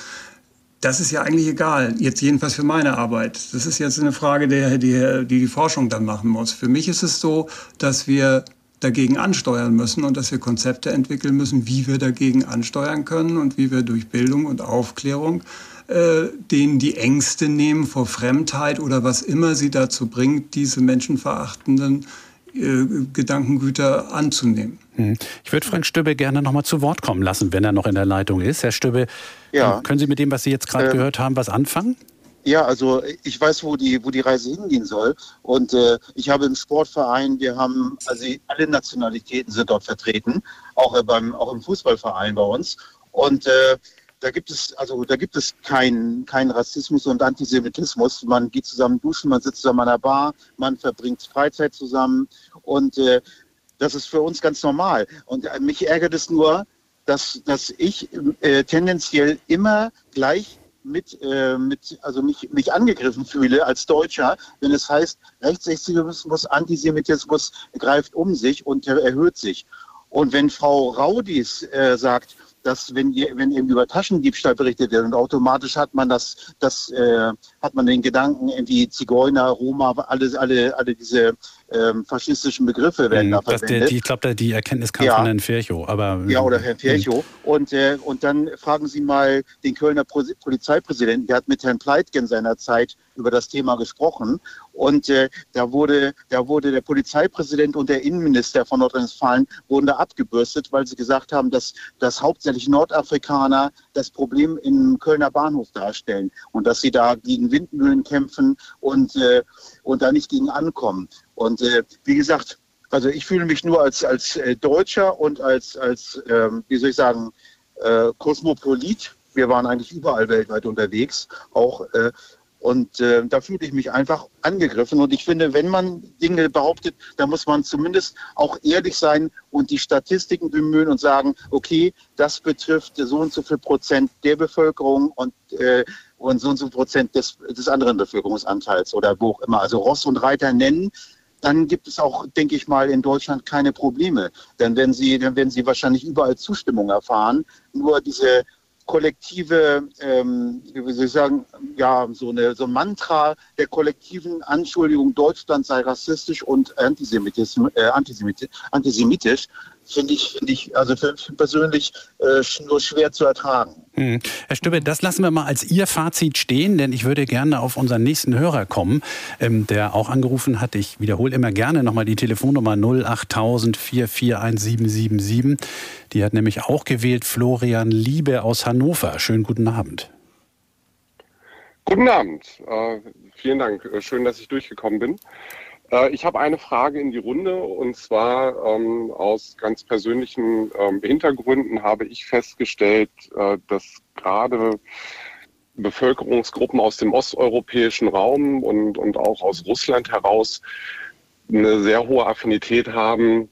Das ist ja eigentlich egal, jetzt jedenfalls für meine Arbeit. Das ist jetzt eine Frage, die die, die, die Forschung dann machen muss. Für mich ist es so, dass wir dagegen ansteuern müssen und dass wir Konzepte entwickeln müssen, wie wir dagegen ansteuern können und wie wir durch Bildung und Aufklärung äh, denen die Ängste nehmen vor Fremdheit oder was immer sie dazu bringt, diese menschenverachtenden äh, Gedankengüter anzunehmen. Ich würde Frank Stübbe gerne noch mal zu Wort kommen lassen, wenn er noch in der Leitung ist. Herr Stübbe, ja. Können Sie mit dem, was Sie jetzt gerade ähm. gehört haben, was anfangen? Ja, also ich weiß, wo die wo die Reise hingehen soll und äh, ich habe im Sportverein, wir haben, also alle Nationalitäten sind dort vertreten, auch beim auch im Fußballverein bei uns und äh, da gibt es also da gibt es keinen keinen Rassismus und Antisemitismus. Man geht zusammen duschen, man sitzt zusammen an der Bar, man verbringt Freizeit zusammen und äh, das ist für uns ganz normal und äh, mich ärgert es nur, dass dass ich äh, tendenziell immer gleich mit, äh, mit, also mich, mich angegriffen fühle als Deutscher, wenn es heißt, Rechtsextremismus, Antisemitismus greift um sich und erhöht sich. Und wenn Frau Raudies äh, sagt, dass wenn, wenn eben über Taschendiebstahl berichtet wird und automatisch hat man das, das äh, hat man den Gedanken, irgendwie Zigeuner, Roma, alle, alle, alle diese ähm, faschistischen Begriffe werden da das verwendet. Der, die, ich glaube, die Erkenntnis kam ja. von Herrn Virchow. Aber, ja, oder Herrn Virchow. Und, äh, und dann fragen Sie mal den Kölner Polizeipräsidenten, der hat mit Herrn Pleitgen in seiner Zeit über das Thema gesprochen. Und äh, da, wurde, da wurde der Polizeipräsident und der Innenminister von Nordrhein-Westfalen wurden da abgebürstet, weil sie gesagt haben, dass, dass hauptsächlich Nordafrikaner das Problem im Kölner Bahnhof darstellen und dass sie da gegen Windmühlen kämpfen und, äh, und da nicht gegen ankommen. Und äh, wie gesagt, also ich fühle mich nur als, als äh, Deutscher und als, als ähm, wie soll ich sagen, äh, Kosmopolit. Wir waren eigentlich überall weltweit unterwegs, auch äh, Und äh, da fühle ich mich einfach angegriffen. Und ich finde, wenn man Dinge behauptet, dann muss man zumindest auch ehrlich sein und die Statistiken bemühen und sagen, okay, das betrifft so und so viel Prozent der Bevölkerung und, äh, und so und so viel Prozent des, des anderen Bevölkerungsanteils oder wo auch immer. Also Ross und Reiter nennen, dann gibt es auch, denke ich mal, in Deutschland keine Probleme. Dann werden sie, dann werden sie wahrscheinlich überall Zustimmung erfahren. Nur diese kollektive, ähm, wie soll ich sagen, ja, so, eine, so ein Mantra der kollektiven Anschuldigung, Deutschland sei rassistisch und antisemitisch, äh, antisemitisch, antisemitisch finde ich, find ich, also für mich persönlich äh, nur schwer zu ertragen. Hm. Herr Stübbe, das lassen wir mal als Ihr Fazit stehen, denn ich würde gerne auf unseren nächsten Hörer kommen, ähm, der auch angerufen hat. Ich wiederhole immer gerne nochmal die Telefonnummer null acht null null vier vier eins sieben sieben sieben. Die hat nämlich auch gewählt Florian Liebe aus Hannover. Schönen guten Abend. Guten Abend. Äh, vielen Dank. Schön, dass ich durchgekommen bin. Ich habe eine Frage in die Runde und zwar ähm, aus ganz persönlichen ähm, Hintergründen habe ich festgestellt, äh, dass gerade Bevölkerungsgruppen aus dem osteuropäischen Raum und, und auch aus Russland heraus eine sehr hohe Affinität haben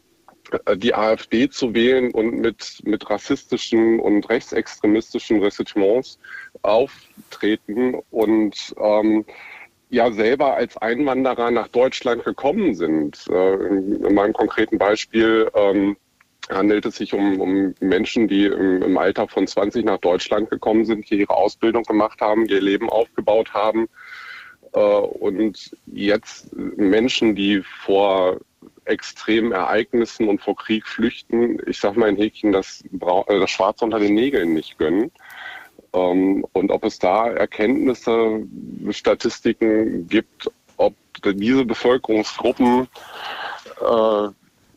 die AfD zu wählen und mit, mit rassistischen und rechtsextremistischen Ressentiments auftreten und ähm, ja selber als Einwanderer nach Deutschland gekommen sind. Äh, in, in meinem konkreten Beispiel ähm, handelt es sich um, um Menschen, die im, im Alter von zwanzig nach Deutschland gekommen sind, die ihre Ausbildung gemacht haben, ihr Leben aufgebaut haben. Äh, und jetzt Menschen, die vor extremen Ereignissen und vor Krieg flüchten, ich sag mal in Häkchen, das, das Schwarze unter den Nägeln nicht gönnen. Ähm, und ob es da Erkenntnisse, Statistiken gibt, ob diese Bevölkerungsgruppen äh,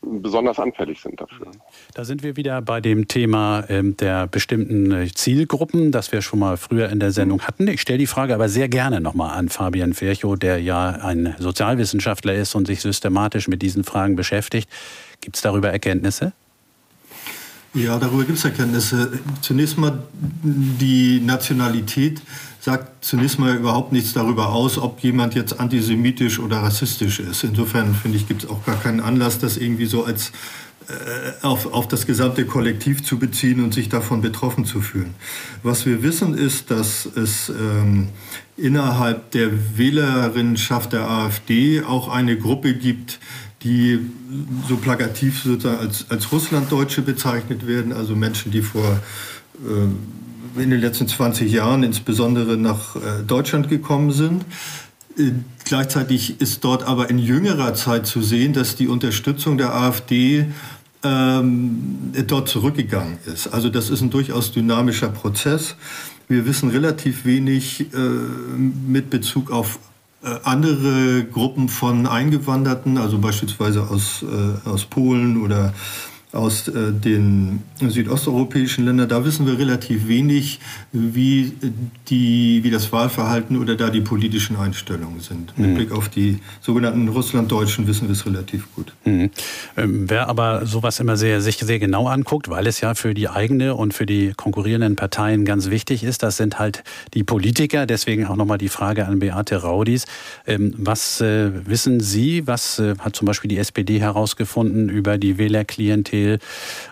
besonders anfällig sind dafür. Da sind wir wieder bei dem Thema der bestimmten Zielgruppen, das wir schon mal früher in der Sendung hatten. Ich stelle die Frage aber sehr gerne nochmal an Fabian Virchow, der ja ein Sozialwissenschaftler ist und sich systematisch mit diesen Fragen beschäftigt. Gibt es darüber Erkenntnisse? Ja, darüber gibt es Erkenntnisse. Zunächst mal die Nationalität sagt zunächst mal überhaupt nichts darüber aus, ob jemand jetzt antisemitisch oder rassistisch ist. Insofern, finde ich, gibt es auch gar keinen Anlass, das irgendwie so als äh, auf, auf das gesamte Kollektiv zu beziehen und sich davon betroffen zu fühlen. Was wir wissen ist, dass es ähm, innerhalb der Wählerinnenschaft der AfD auch eine Gruppe gibt, die so plakativ sozusagen als, als Russlanddeutsche bezeichnet werden, also Menschen, die vor äh, in den letzten zwanzig Jahren insbesondere nach äh, Deutschland gekommen sind. Äh, gleichzeitig ist dort aber in jüngerer Zeit zu sehen, dass die Unterstützung der AfD ähm, dort zurückgegangen ist. Also das ist ein durchaus dynamischer Prozess. Wir wissen relativ wenig äh, mit Bezug auf andere Gruppen von Eingewanderten, also beispielsweise aus, äh, aus Polen oder aus äh, den südosteuropäischen Ländern. Da wissen wir relativ wenig, wie, die, wie das Wahlverhalten oder da die politischen Einstellungen sind. Mhm. Mit Blick auf die sogenannten Russlanddeutschen wissen wir es relativ gut. Mhm. Ähm, wer aber sowas immer sehr, sich sehr genau anguckt, weil es ja für die eigene und für die konkurrierenden Parteien ganz wichtig ist, das sind halt die Politiker. Deswegen auch nochmal die Frage an Beate Raudies. Ähm, was äh, wissen Sie, was äh, hat zum Beispiel die S P D herausgefunden über die Wählerklientel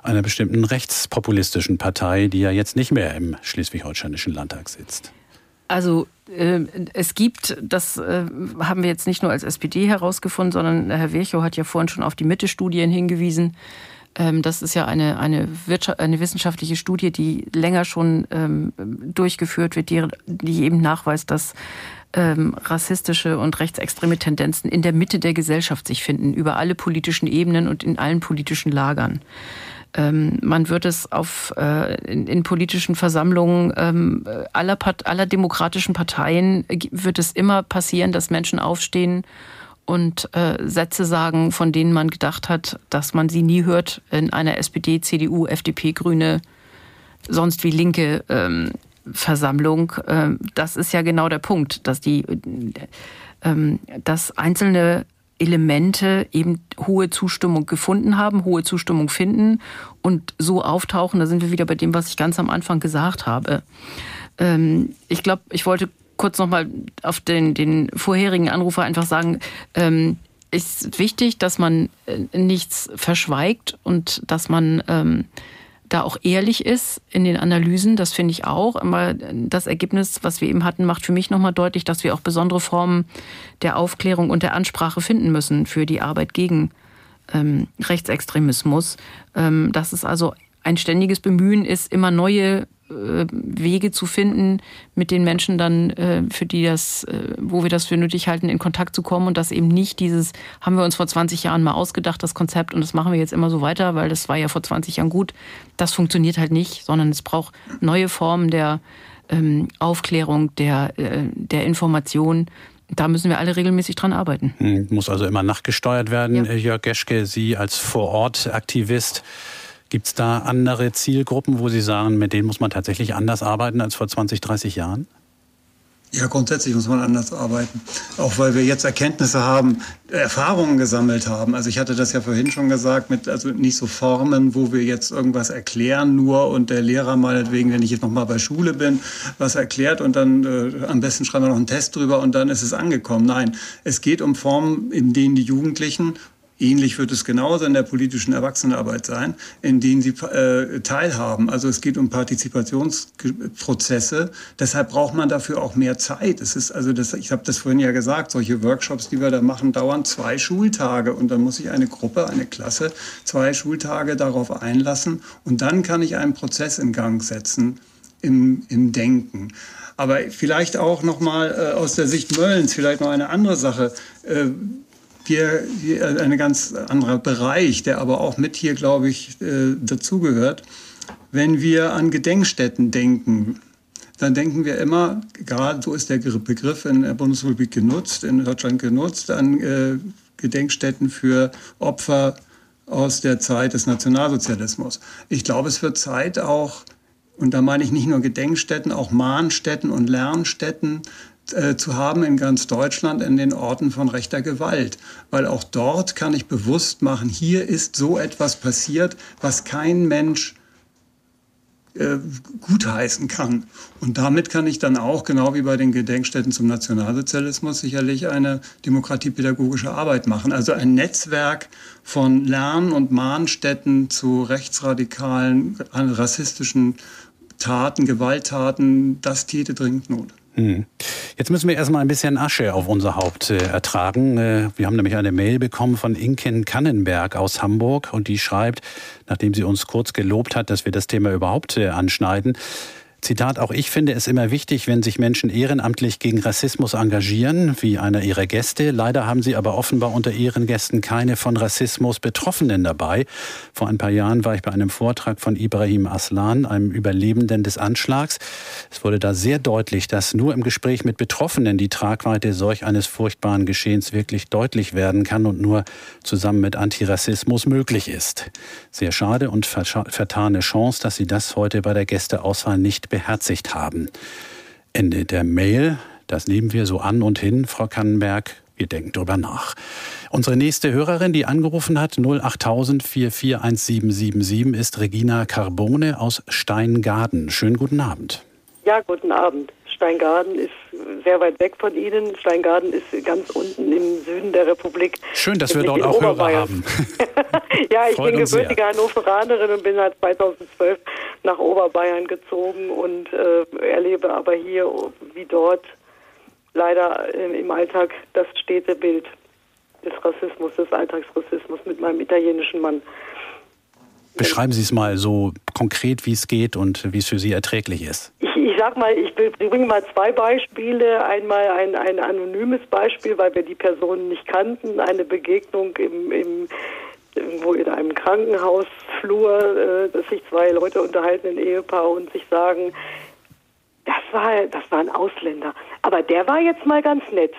einer bestimmten rechtspopulistischen Partei, die ja jetzt nicht mehr im schleswig-holsteinischen Landtag sitzt? Also äh, es gibt, das äh, haben wir jetzt nicht nur als S P D herausgefunden, sondern Herr Virchow hat ja vorhin schon auf die Mitte-Studien hingewiesen. Ähm, das ist ja eine, eine, Wirtschaft, eine wissenschaftliche Studie, die länger schon ähm, durchgeführt wird, die, die eben nachweist, dass Ähm, rassistische und rechtsextreme Tendenzen in der Mitte der Gesellschaft sich finden, über alle politischen Ebenen und in allen politischen Lagern. Ähm, man wird es auf, äh, in, in politischen Versammlungen ähm, aller, Part- aller demokratischen Parteien äh, wird es immer passieren, dass Menschen aufstehen und äh, Sätze sagen, von denen man gedacht hat, dass man sie nie hört in einer S P D, C D U, F D P, Grüne, sonst wie Linke ähm, Versammlung. Das ist ja genau der Punkt, dass die, dass einzelne Elemente eben hohe Zustimmung gefunden haben, hohe Zustimmung finden und so auftauchen. Da sind wir wieder bei dem, was ich ganz am Anfang gesagt habe. Ich glaube, ich wollte kurz nochmal auf den, den vorherigen Anrufer einfach sagen, es ist wichtig, dass man nichts verschweigt und dass man da auch ehrlich ist in den Analysen, das finde ich auch. Aber das Ergebnis, was wir eben hatten, macht für mich nochmal deutlich, dass wir auch besondere Formen der Aufklärung und der Ansprache finden müssen für die Arbeit gegen ähm, Rechtsextremismus. Ähm, dass es also ein ständiges Bemühen ist, immer neue äh, Wege zu finden, mit den Menschen dann, äh, für die das, äh, wo wir das für nötig halten, in Kontakt zu kommen und dass eben nicht dieses, haben wir uns vor zwanzig Jahren mal ausgedacht, das Konzept, und das machen wir jetzt immer so weiter, weil das war ja vor zwanzig Jahren gut. Das funktioniert halt nicht, sondern es braucht neue Formen der ähm, Aufklärung, der, äh, der Information. Da müssen wir alle regelmäßig dran arbeiten. Muss also immer nachgesteuert werden. Ja. Jörg Geschke, Sie als Vorortaktivist, gibt es da andere Zielgruppen, wo Sie sagen, mit denen muss man tatsächlich anders arbeiten als vor zwanzig, dreißig Jahren? Ja, grundsätzlich muss man anders arbeiten. Auch weil wir jetzt Erkenntnisse haben, Erfahrungen gesammelt haben. Also ich hatte das ja vorhin schon gesagt, mit also nicht so Formen, wo wir jetzt irgendwas erklären nur und der Lehrer meinetwegen, wenn ich jetzt nochmal bei Schule bin, was erklärt und dann äh, am besten schreiben wir noch einen Test drüber und dann ist es angekommen. Nein, es geht um Formen, in denen die Jugendlichen Ähnlich wird es genauso in der politischen Erwachsenenarbeit sein, in denen sie äh, teilhaben. Also es geht um Partizipationsprozesse. Deshalb braucht man dafür auch mehr Zeit. Es ist also das, ich habe das vorhin ja gesagt, solche Workshops, die wir da machen, dauern zwei Schultage. Und dann muss ich eine Gruppe, eine Klasse, zwei Schultage darauf einlassen. Und dann kann ich einen Prozess in Gang setzen im, im Denken. Aber vielleicht auch noch mal äh, aus der Sicht Möllens, vielleicht noch eine andere Sache. Äh, Hier, hier ein ganz anderer Bereich, der aber auch mit hier, glaube ich, äh, dazugehört. Wenn wir an Gedenkstätten denken, dann denken wir immer, gerade so ist der Begriff in der Bundesrepublik genutzt, in Deutschland genutzt, an äh, Gedenkstätten für Opfer aus der Zeit des Nationalsozialismus. Ich glaube, es wird Zeit auch, und da meine ich nicht nur Gedenkstätten, auch Mahnstätten und Lernstätten, zu haben in ganz Deutschland in den Orten von rechter Gewalt. Weil auch dort kann ich bewusst machen, hier ist so etwas passiert, was kein Mensch äh, gutheißen kann. Und damit kann ich dann auch, genau wie bei den Gedenkstätten zum Nationalsozialismus, sicherlich eine demokratiepädagogische Arbeit machen. Also ein Netzwerk von Lern- und Mahnstätten zu rechtsradikalen, rassistischen Taten, Gewalttaten, das täte dringend Not. Jetzt müssen wir erstmal ein bisschen Asche auf unser Haupt äh, ertragen. Äh, wir haben nämlich eine Mail bekommen von Inken Kannenberg aus Hamburg und die schreibt, nachdem sie uns kurz gelobt hat, dass wir das Thema überhaupt äh, anschneiden, Zitat, auch ich finde es immer wichtig, wenn sich Menschen ehrenamtlich gegen Rassismus engagieren, wie einer ihrer Gäste. Leider haben sie aber offenbar unter ihren Gästen keine von Rassismus Betroffenen dabei. Vor ein paar Jahren war ich bei einem Vortrag von Ibrahim Aslan, einem Überlebenden des Anschlags. Es wurde da sehr deutlich, dass nur im Gespräch mit Betroffenen die Tragweite solch eines furchtbaren Geschehens wirklich deutlich werden kann und nur zusammen mit Antirassismus möglich ist. Sehr schade und vertane Chance, dass sie das heute bei der Gästeauswahl nicht beherzigt haben. Ende der Mail, das nehmen wir so an und hin, Frau Kannenberg, wir denken drüber nach. Unsere nächste Hörerin, die angerufen hat, null acht null null vier vier eins sieben sieben sieben, ist Regina Carbone aus Steingaden. Schönen guten Abend. Ja, guten Abend. Steingaden ist sehr weit weg von Ihnen. Steingaden ist ganz unten im Süden der Republik. Schön, dass wir dort auch Hörer haben. Ja, ich bin gebürtige Hannoveranerin und bin seit zweitausendzwölf nach Oberbayern gezogen und äh, erlebe aber hier wie dort leider äh, im Alltag das stete Bild des Rassismus, des Alltagsrassismus mit meinem italienischen Mann. Beschreiben Sie es mal so konkret, wie es geht und wie es für Sie erträglich ist. Ich, ich sag mal, ich bringe mal zwei Beispiele. Einmal ein, ein anonymes Beispiel, weil wir die Personen nicht kannten. Eine Begegnung im, im irgendwo in einem Krankenhausflur, äh, dass sich zwei Leute unterhalten, ein Ehepaar, und sich sagen, das war, das war ein Ausländer. Aber der war jetzt mal ganz nett.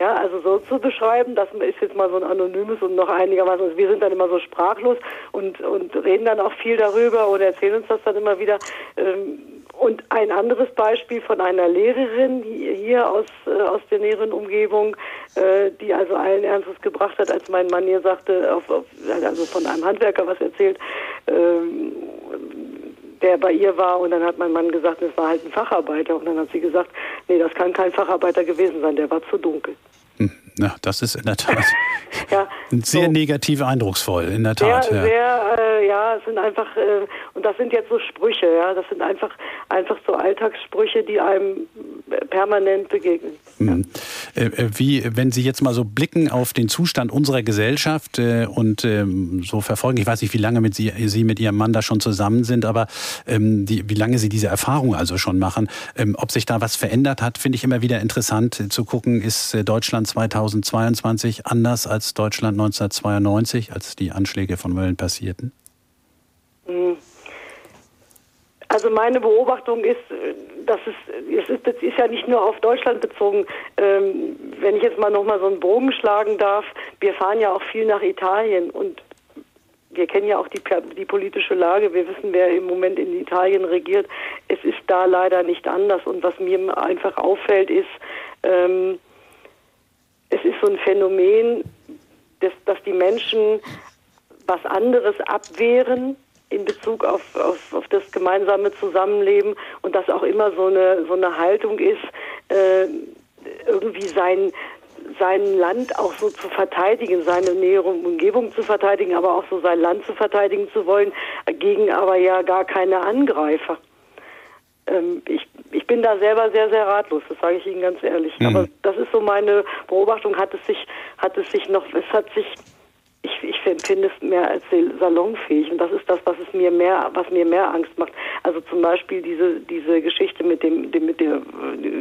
Ja, also so zu beschreiben, das ist jetzt mal so ein anonymes und noch einigermaßen, also wir sind dann immer so sprachlos und, und reden dann auch viel darüber oder erzählen uns das dann immer wieder. Und ein anderes Beispiel von einer Lehrerin hier aus, aus der näheren Umgebung, die also allen Ernstes gebracht hat, als mein Mann hier sagte, auf, auf, also von einem Handwerker was erzählt, der bei ihr war, und dann hat mein Mann gesagt, das war halt ein Facharbeiter, und dann hat sie gesagt, nee, das kann kein Facharbeiter gewesen sein, der war zu dunkel. Na, das ist in der Tat ja, sehr so. negativ eindrucksvoll, in der Tat. Sehr, ja, sehr, äh, ja, es sind einfach, äh, und das sind jetzt so Sprüche, ja, das sind einfach, einfach so Alltagssprüche, die einem permanent begegnen. Mhm. Ja. Äh, wie, wenn Sie jetzt mal so blicken auf den Zustand unserer Gesellschaft äh, und äh, so verfolgen, ich weiß nicht, wie lange mit Sie, Sie mit Ihrem Mann da schon zusammen sind, aber ähm, die, wie lange Sie diese Erfahrung also schon machen, ähm, ob sich da was verändert hat, finde ich immer wieder interessant äh, zu gucken, ist äh, Deutschland zweitausendzweiundzwanzig anders als Deutschland neunzehnhundertzweiundneunzig, als die Anschläge von Mölln passierten? Also meine Beobachtung ist, dass es, es ist, das ist ja nicht nur auf Deutschland bezogen. Ähm, wenn ich jetzt mal nochmal so einen Bogen schlagen darf, wir fahren ja auch viel nach Italien und wir kennen ja auch die, die politische Lage. Wir wissen, wer im Moment in Italien regiert. Es ist da leider nicht anders. Und was mir einfach auffällt, ist, ähm, es ist so ein Phänomen, dass, dass die Menschen was anderes abwehren in Bezug auf, auf, auf das gemeinsame Zusammenleben und dass auch immer so eine, so eine Haltung ist, äh, irgendwie sein, sein Land auch so zu verteidigen, seine nähere Umgebung zu verteidigen, aber auch so sein Land zu verteidigen zu wollen, gegen aber ja gar keine Angreifer. Ähm, ich, ich bin da selber sehr, sehr ratlos, das sage ich Ihnen ganz ehrlich. Mhm. Aber das ist so meine Beobachtung, hat es sich, hat es sich noch, es hat sich, ich, ich empfinde es mehr als salonfähig, und das ist das, was es mir mehr, was mir mehr Angst macht. Also zum Beispiel diese diese Geschichte mit dem, dem mit der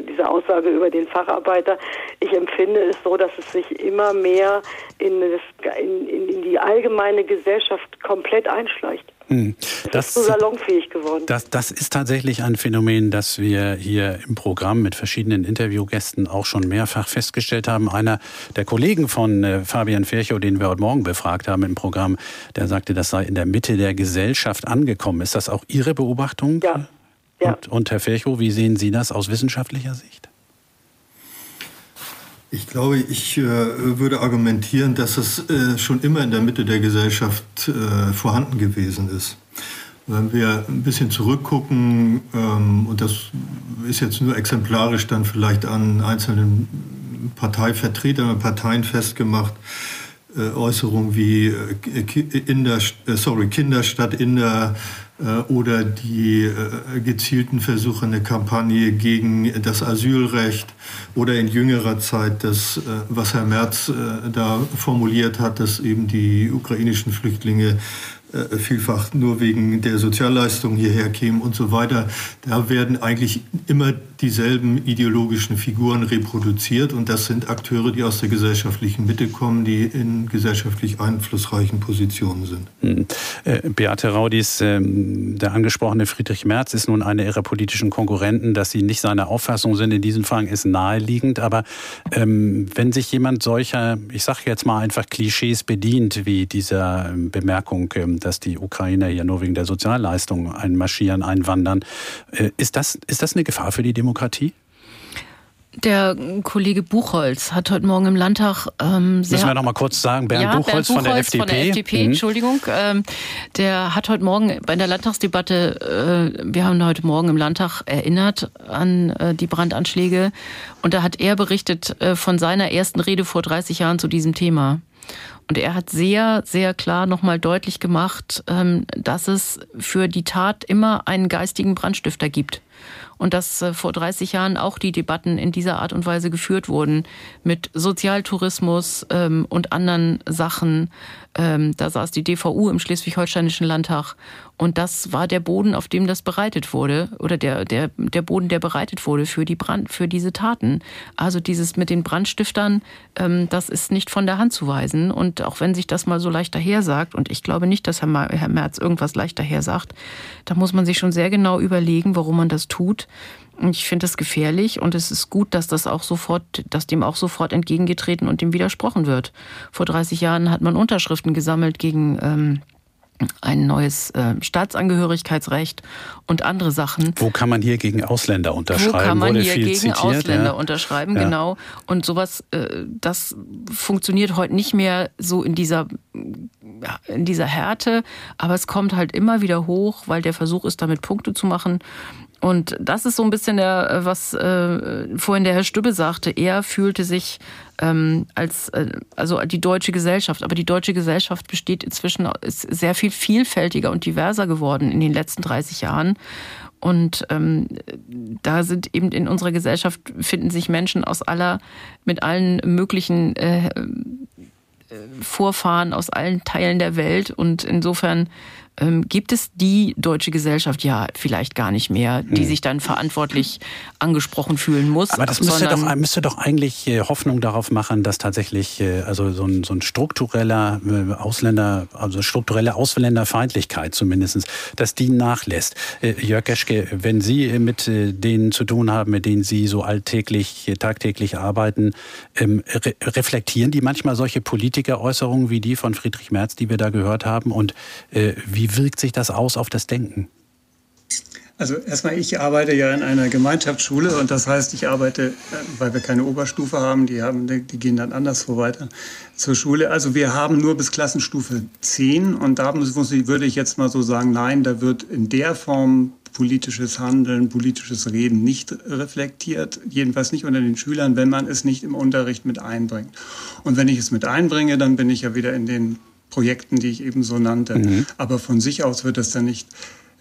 dieser Aussage über den Facharbeiter. Ich empfinde es so, dass es sich immer mehr in das, in, in die allgemeine Gesellschaft komplett einschleicht. Das ist so salonfähig geworden. Das, das ist tatsächlich ein Phänomen, das wir hier im Programm mit verschiedenen Interviewgästen auch schon mehrfach festgestellt haben. Einer der Kollegen von Fabian Virchow, den wir heute Morgen befragt haben im Programm, der sagte, das sei in der Mitte der Gesellschaft angekommen. Ist das auch Ihre Beobachtung? Ja. ja. Und, und Herr Virchow, wie sehen Sie das aus wissenschaftlicher Sicht? Ich glaube, ich äh, würde argumentieren, dass es äh, schon immer in der Mitte der Gesellschaft äh, vorhanden gewesen ist. Wenn wir ein bisschen zurückgucken, ähm, und das ist jetzt nur exemplarisch dann vielleicht an einzelnen Parteivertretern und Parteien festgemacht, äh, Äußerungen wie äh, in der, äh, sorry, Kinder statt in der oder die gezielten Versuche, eine Kampagne gegen das Asylrecht oder in jüngerer Zeit das, was Herr Merz da formuliert hat, dass eben die ukrainischen Flüchtlinge vielfach nur wegen der Sozialleistungen hierher kämen und so weiter. Da werden eigentlich immer dieselben ideologischen Figuren reproduziert, und das sind Akteure, die aus der gesellschaftlichen Mitte kommen, die in gesellschaftlich einflussreichen Positionen sind. Hm. Äh, Beate Raudies, äh, der angesprochene Friedrich Merz ist nun einer ihrer politischen Konkurrenten. Dass sie nicht seiner Auffassung sind in diesen Fragen, ist naheliegend, aber ähm, wenn sich jemand solcher, ich sage jetzt mal einfach Klischees bedient, wie dieser ähm, Bemerkung, ähm, dass die Ukrainer hier nur wegen der Sozialleistungen einmarschieren, einwandern. Ist das, ist das eine Gefahr für die Demokratie? Der Kollege Buchholz hat heute Morgen im Landtag ähm, sehr... Müssen wir noch mal kurz sagen, Bernd, ja, Buchholz, Bernd Buchholz von der F D P. Von der F D P, mhm. Entschuldigung. Ähm, der hat heute Morgen bei der Landtagsdebatte, äh, wir haben heute Morgen im Landtag erinnert an äh, die Brandanschläge, und da hat er berichtet äh, von seiner ersten Rede vor dreißig Jahren zu diesem Thema. Und er hat sehr, sehr klar nochmal deutlich gemacht, dass es für die Tat immer einen geistigen Brandstifter gibt. Und dass vor dreißig Jahren auch die Debatten in dieser Art und Weise geführt wurden, mit Sozialtourismus und anderen Sachen. Da saß die D V U im Schleswig-Holsteinischen Landtag. Und das war der Boden, auf dem das bereitet wurde, oder der, der, der Boden, der bereitet wurde für die Brand, für diese Taten. Also dieses mit den Brandstiftern, das ist nicht von der Hand zu weisen. Und auch wenn sich das mal so leicht daher sagt, und ich glaube nicht, dass Herr Merz irgendwas leicht daher sagt, da muss man sich schon sehr genau überlegen, warum man das tut. Ich finde das gefährlich, und es ist gut, dass das auch sofort, dass dem auch sofort entgegengetreten und dem widersprochen wird. Vor dreißig Jahren hat man Unterschriften gesammelt gegen ähm, ein neues äh, Staatsangehörigkeitsrecht und andere Sachen. Wo kann man hier gegen Ausländer unterschreiben? Wo kann man Wurde hier viel gegen zitiert, Ausländer ja. unterschreiben, ja. genau. Und sowas, äh, das funktioniert heute nicht mehr so in dieser, in dieser Härte, aber es kommt halt immer wieder hoch, weil der Versuch ist, damit Punkte zu machen. Und das ist so ein bisschen der, was äh, vorhin der Herr Stübbe sagte. Er fühlte sich ähm, als äh, also die deutsche Gesellschaft. Aber die deutsche Gesellschaft besteht inzwischen, ist sehr viel vielfältiger und diverser geworden in den letzten dreißig Jahren. Und ähm, da sind eben in unserer Gesellschaft, finden sich Menschen aus aller, mit allen möglichen äh, Vorfahren aus allen Teilen der Welt. Und insofern ähm, gibt es die deutsche Gesellschaft ja vielleicht gar nicht mehr, die hm. sich dann verantwortlich angesprochen fühlen muss. Aber das müsste doch, müsste doch eigentlich Hoffnung darauf machen, dass tatsächlich also so ein, so ein struktureller Ausländer, also strukturelle Ausländerfeindlichkeit zumindest, dass die nachlässt. Jörg Geschke, wenn Sie mit denen zu tun haben, mit denen Sie so alltäglich, tagtäglich arbeiten, reflektieren die manchmal solche Politikeräußerungen wie die von Friedrich Merz, die wir da gehört haben, und wie Wie wirkt sich das aus auf das Denken? Also erstmal, ich arbeite ja in einer Gemeinschaftsschule, und das heißt, ich arbeite, weil wir keine Oberstufe haben, die, haben, die gehen dann anderswo weiter zur Schule. Also wir haben nur bis Klassenstufe zehn, und da muss, würde ich jetzt mal so sagen, nein, da wird in der Form politisches Handeln, politisches Reden nicht reflektiert, jedenfalls nicht unter den Schülern, wenn man es nicht im Unterricht mit einbringt. Und wenn ich es mit einbringe, dann bin ich ja wieder in den Projekten, die ich eben so nannte. Mhm. Aber von sich aus wird das dann nicht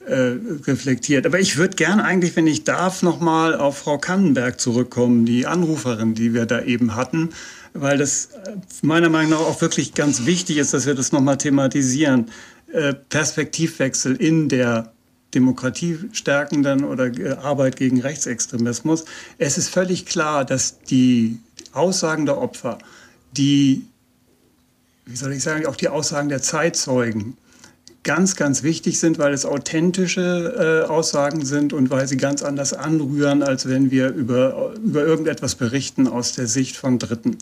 Äh, reflektiert. Aber ich würde gern eigentlich, wenn ich darf, nochmal auf Frau Kannenberg zurückkommen, die Anruferin, die wir da eben hatten, weil das meiner Meinung nach auch wirklich ganz wichtig ist, dass wir das nochmal thematisieren. Äh, Perspektivwechsel in der demokratiestärkenden oder äh, Arbeit gegen Rechtsextremismus. Es ist völlig klar, dass die Aussagen der Opfer, die, wie soll ich sagen, auch die Aussagen der Zeitzeugen, ganz, ganz wichtig sind, weil es authentische äh, Aussagen sind und weil sie ganz anders anrühren, als wenn wir über, über irgendetwas berichten aus der Sicht von Dritten.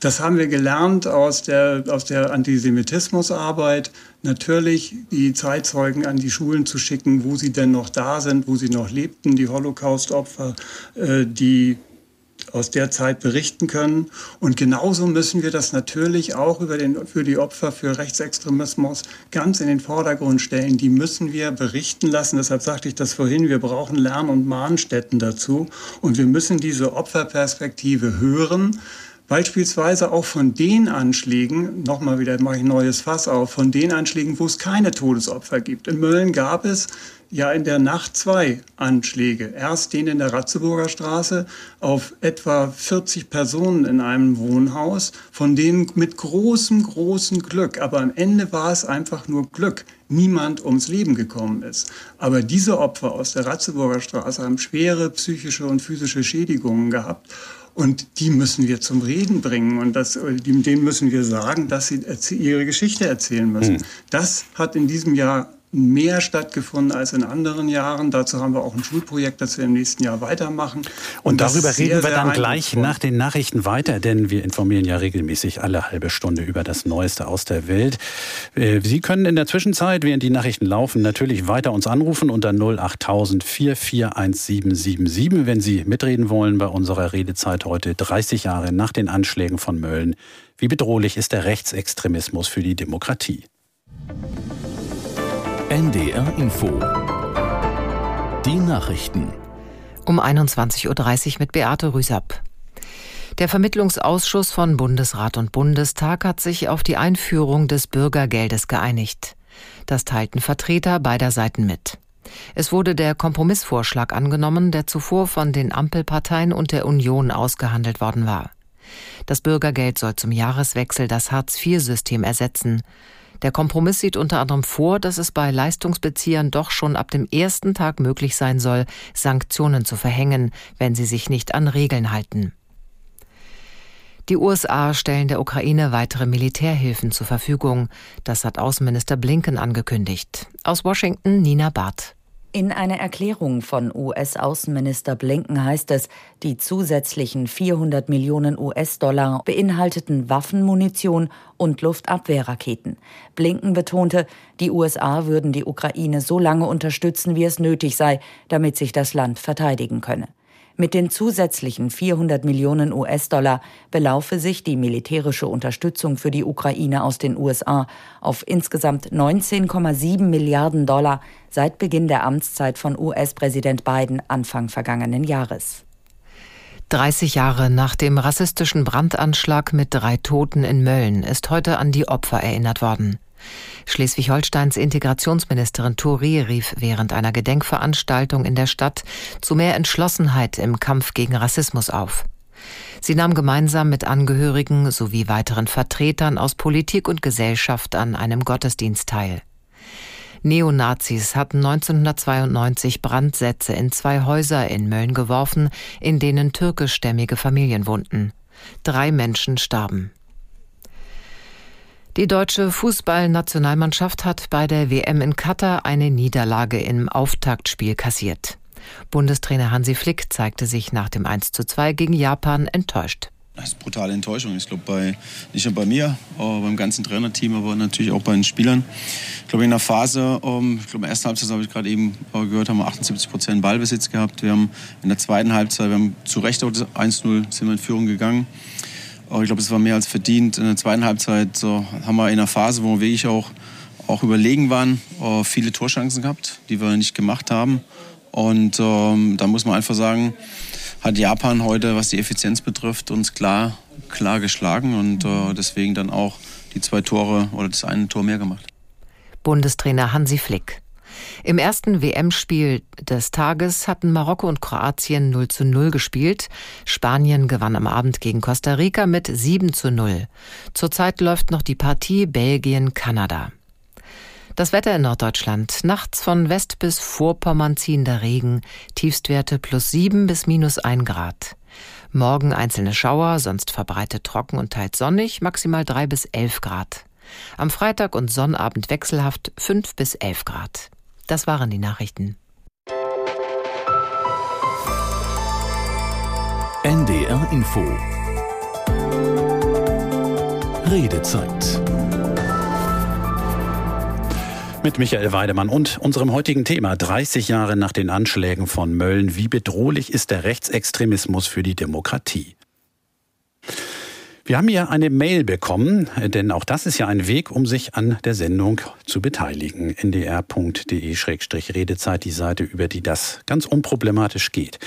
Das haben wir gelernt aus der, aus der Antisemitismusarbeit, natürlich die Zeitzeugen an die Schulen zu schicken, wo sie denn noch da sind, wo sie noch lebten, die Holocaust-Opfer, äh, die aus der Zeit berichten können. Und genauso müssen wir das natürlich auch über den, für die Opfer für Rechtsextremismus ganz in den Vordergrund stellen. Die müssen wir berichten lassen. Deshalb sagte ich das vorhin, wir brauchen Lern- und Mahnstätten dazu. Und wir müssen diese Opferperspektive hören, beispielsweise auch von den Anschlägen, nochmal wieder mache ich ein neues Fass auf, von den Anschlägen, wo es keine Todesopfer gibt. In Mölln gab es ja in der Nacht zwei Anschläge. Erst den in der Ratzeburger Straße auf etwa vierzig Personen in einem Wohnhaus, von denen mit großem, großem Glück, aber am Ende war es einfach nur Glück, niemand ums Leben gekommen ist. Aber diese Opfer aus der Ratzeburger Straße haben schwere psychische und physische Schädigungen gehabt. Und die müssen wir zum Reden bringen und das, denen müssen wir sagen, dass sie ihre Geschichte erzählen müssen. Mhm. Das hat in diesem Jahr mehr stattgefunden als in anderen Jahren. Dazu haben wir auch ein Schulprojekt, das wir im nächsten Jahr weitermachen. Und, und darüber reden wir dann gleich nach den Nachrichten weiter, denn wir informieren ja regelmäßig alle halbe Stunde über das Neueste aus der Welt. Sie können in der Zwischenzeit, während die Nachrichten laufen, natürlich weiter uns anrufen unter null acht tausend vier vier eins sieben sieben sieben, wenn Sie mitreden wollen bei unserer Redezeit heute, dreißig Jahre nach den Anschlägen von Mölln. Wie bedrohlich ist der Rechtsextremismus für die Demokratie? N D R Info. Die Nachrichten. Um einundzwanzig Uhr dreißig mit Beate Rüsapp. Der Vermittlungsausschuss von Bundesrat und Bundestag hat sich auf die Einführung des Bürgergeldes geeinigt. Das teilten Vertreter beider Seiten mit. Es wurde der Kompromissvorschlag angenommen, der zuvor von den Ampelparteien und der Union ausgehandelt worden war. Das Bürgergeld soll zum Jahreswechsel das Hartz vier System ersetzen. Der Kompromiss sieht unter anderem vor, dass es bei Leistungsbeziehern doch schon ab dem ersten Tag möglich sein soll, Sanktionen zu verhängen, wenn sie sich nicht an Regeln halten. Die U S A stellen der Ukraine weitere Militärhilfen zur Verfügung. Das hat Außenminister Blinken angekündigt. Aus Washington, Nina Barth. In einer Erklärung von U S-Außenminister Blinken heißt es, die zusätzlichen vierhundert Millionen U S-Dollar beinhalteten Waffen, Munition und Luftabwehrraketen. Blinken betonte, die U S A würden die Ukraine so lange unterstützen, wie es nötig sei, damit sich das Land verteidigen könne. Mit den zusätzlichen vierhundert Millionen U S-Dollar belaufe sich die militärische Unterstützung für die Ukraine aus den U S A auf insgesamt neunzehn Komma sieben Milliarden Dollar seit Beginn der Amtszeit von U S-Präsident Biden Anfang vergangenen Jahres. dreißig Jahre nach dem rassistischen Brandanschlag mit drei Toten in Mölln ist heute an die Opfer erinnert worden. Schleswig-Holsteins Integrationsministerin Touré rief während einer Gedenkveranstaltung in der Stadt zu mehr Entschlossenheit im Kampf gegen Rassismus auf. Sie nahm gemeinsam mit Angehörigen sowie weiteren Vertretern aus Politik und Gesellschaft an einem Gottesdienst teil. Neonazis hatten neunzehnhundertzweiundneunzig Brandsätze in zwei Häuser in Mölln geworfen, in denen türkischstämmige Familien wohnten. Drei Menschen starben. Die deutsche Fußballnationalmannschaft hat bei der W M in Katar eine Niederlage im Auftaktspiel kassiert. Bundestrainer Hansi Flick zeigte sich nach dem eins zu zwei gegen Japan enttäuscht. Das ist brutale Enttäuschung. Ich glaube, bei, nicht nur bei mir, beim ganzen Trainerteam, aber natürlich auch bei den Spielern. Ich glaube, in der Phase, ich glaube, in der ersten Halbzeit, habe ich gerade eben gehört, haben wir achtundsiebzig Prozent Ballbesitz gehabt. Wir haben in der zweiten Halbzeit, wir haben zu Recht auch das eins zu null, sind wir in Führung gegangen. Ich glaube, es war mehr als verdient. In der zweiten Halbzeit so, haben wir in einer Phase, wo wir wirklich auch, auch überlegen waren, äh, viele Torchancen gehabt, die wir nicht gemacht haben. Und ähm, da muss man einfach sagen, hat Japan heute, was die Effizienz betrifft, uns klar, klar geschlagen und äh, deswegen dann auch die zwei Tore oder das eine Tor mehr gemacht. Bundestrainer Hansi Flick. Im ersten W M-Spiel des Tages hatten Marokko und Kroatien null zu null gespielt. Spanien gewann am Abend gegen Costa Rica mit sieben zu null. Zurzeit läuft noch die Partie Belgien-Kanada. Das Wetter in Norddeutschland. Nachts von West bis Vorpommern ziehender Regen. Tiefstwerte plus sieben bis minus ein Grad. Morgen einzelne Schauer, sonst verbreitet trocken und teils sonnig, maximal drei bis elf Grad. Am Freitag und Sonnabend wechselhaft fünf bis elf Grad. Das waren die Nachrichten. N D R Info. Redezeit. Mit Michael Weidemann und unserem heutigen Thema. dreißig Jahre nach den Anschlägen von Mölln. Wie bedrohlich ist der Rechtsextremismus für die Demokratie? Wir haben hier eine Mail bekommen, denn auch das ist ja ein Weg, um sich an der Sendung zu beteiligen. n d r punkt d e Schrägstrich Redezeit, die Seite, über die das ganz unproblematisch geht.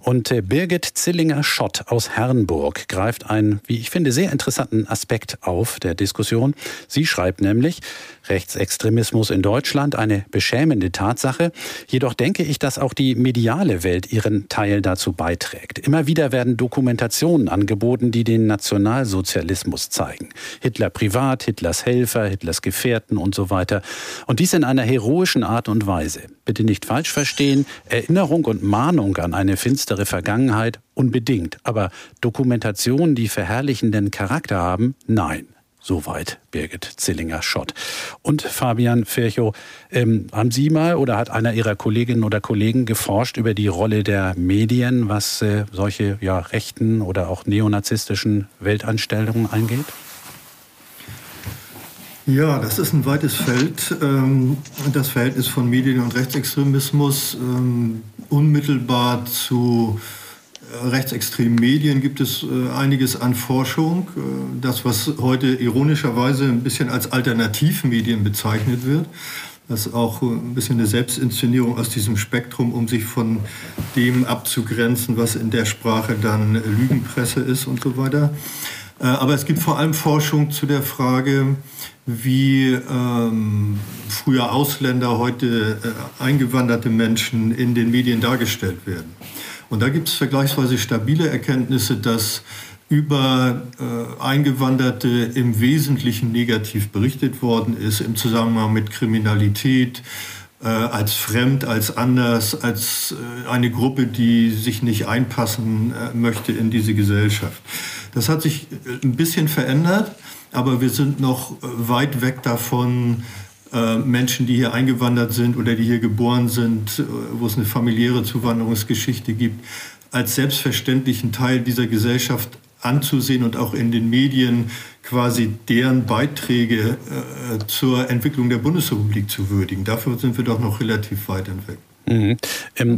Und Birgit Zillinger-Schott aus Herrenburg greift einen, wie ich finde, sehr interessanten Aspekt auf der Diskussion. Sie schreibt nämlich, Rechtsextremismus in Deutschland, eine beschämende Tatsache. Jedoch denke ich, dass auch die mediale Welt ihren Teil dazu beiträgt. Immer wieder werden Dokumentationen angeboten, die den nationalen Sozialismus zeigen. Hitler privat, Hitlers Helfer, Hitlers Gefährten und so weiter. Und dies in einer heroischen Art und Weise. Bitte nicht falsch verstehen, Erinnerung und Mahnung an eine finstere Vergangenheit unbedingt. Aber Dokumentationen, die verherrlichenden Charakter haben, nein. Soweit Birgit Zillinger-Schott. Und Fabian Virchow, ähm, haben Sie mal oder hat einer Ihrer Kolleginnen oder Kollegen geforscht über die Rolle der Medien, was äh, solche ja, rechten oder auch neonazistischen Weltanstellungen angeht? Ja, das ist ein weites Feld. Ähm, das Verhältnis von Medien und Rechtsextremismus ähm, unmittelbar zu rechtsextremen Medien gibt es äh, einiges an Forschung. Äh, das, was heute ironischerweise ein bisschen als Alternativmedien bezeichnet wird, das ist auch ein bisschen eine Selbstinszenierung aus diesem Spektrum, um sich von dem abzugrenzen, was in der Sprache dann Lügenpresse ist und so weiter. Äh, aber es gibt vor allem Forschung zu der Frage, wie ähm, früher Ausländer, heute äh, eingewanderte Menschen in den Medien dargestellt werden. Und da gibt es vergleichsweise stabile Erkenntnisse, dass über äh, Eingewanderte im Wesentlichen negativ berichtet worden ist, im Zusammenhang mit Kriminalität, äh, als fremd, als anders, als äh, eine Gruppe, die sich nicht einpassen äh, möchte in diese Gesellschaft. Das hat sich ein bisschen verändert, aber wir sind noch weit weg davon, Menschen, die hier eingewandert sind oder die hier geboren sind, wo es eine familiäre Zuwanderungsgeschichte gibt, als selbstverständlichen Teil dieser Gesellschaft anzusehen und auch in den Medien quasi deren Beiträge äh, zur Entwicklung der Bundesrepublik zu würdigen. Dafür sind wir doch noch relativ weit entfernt. Mhm.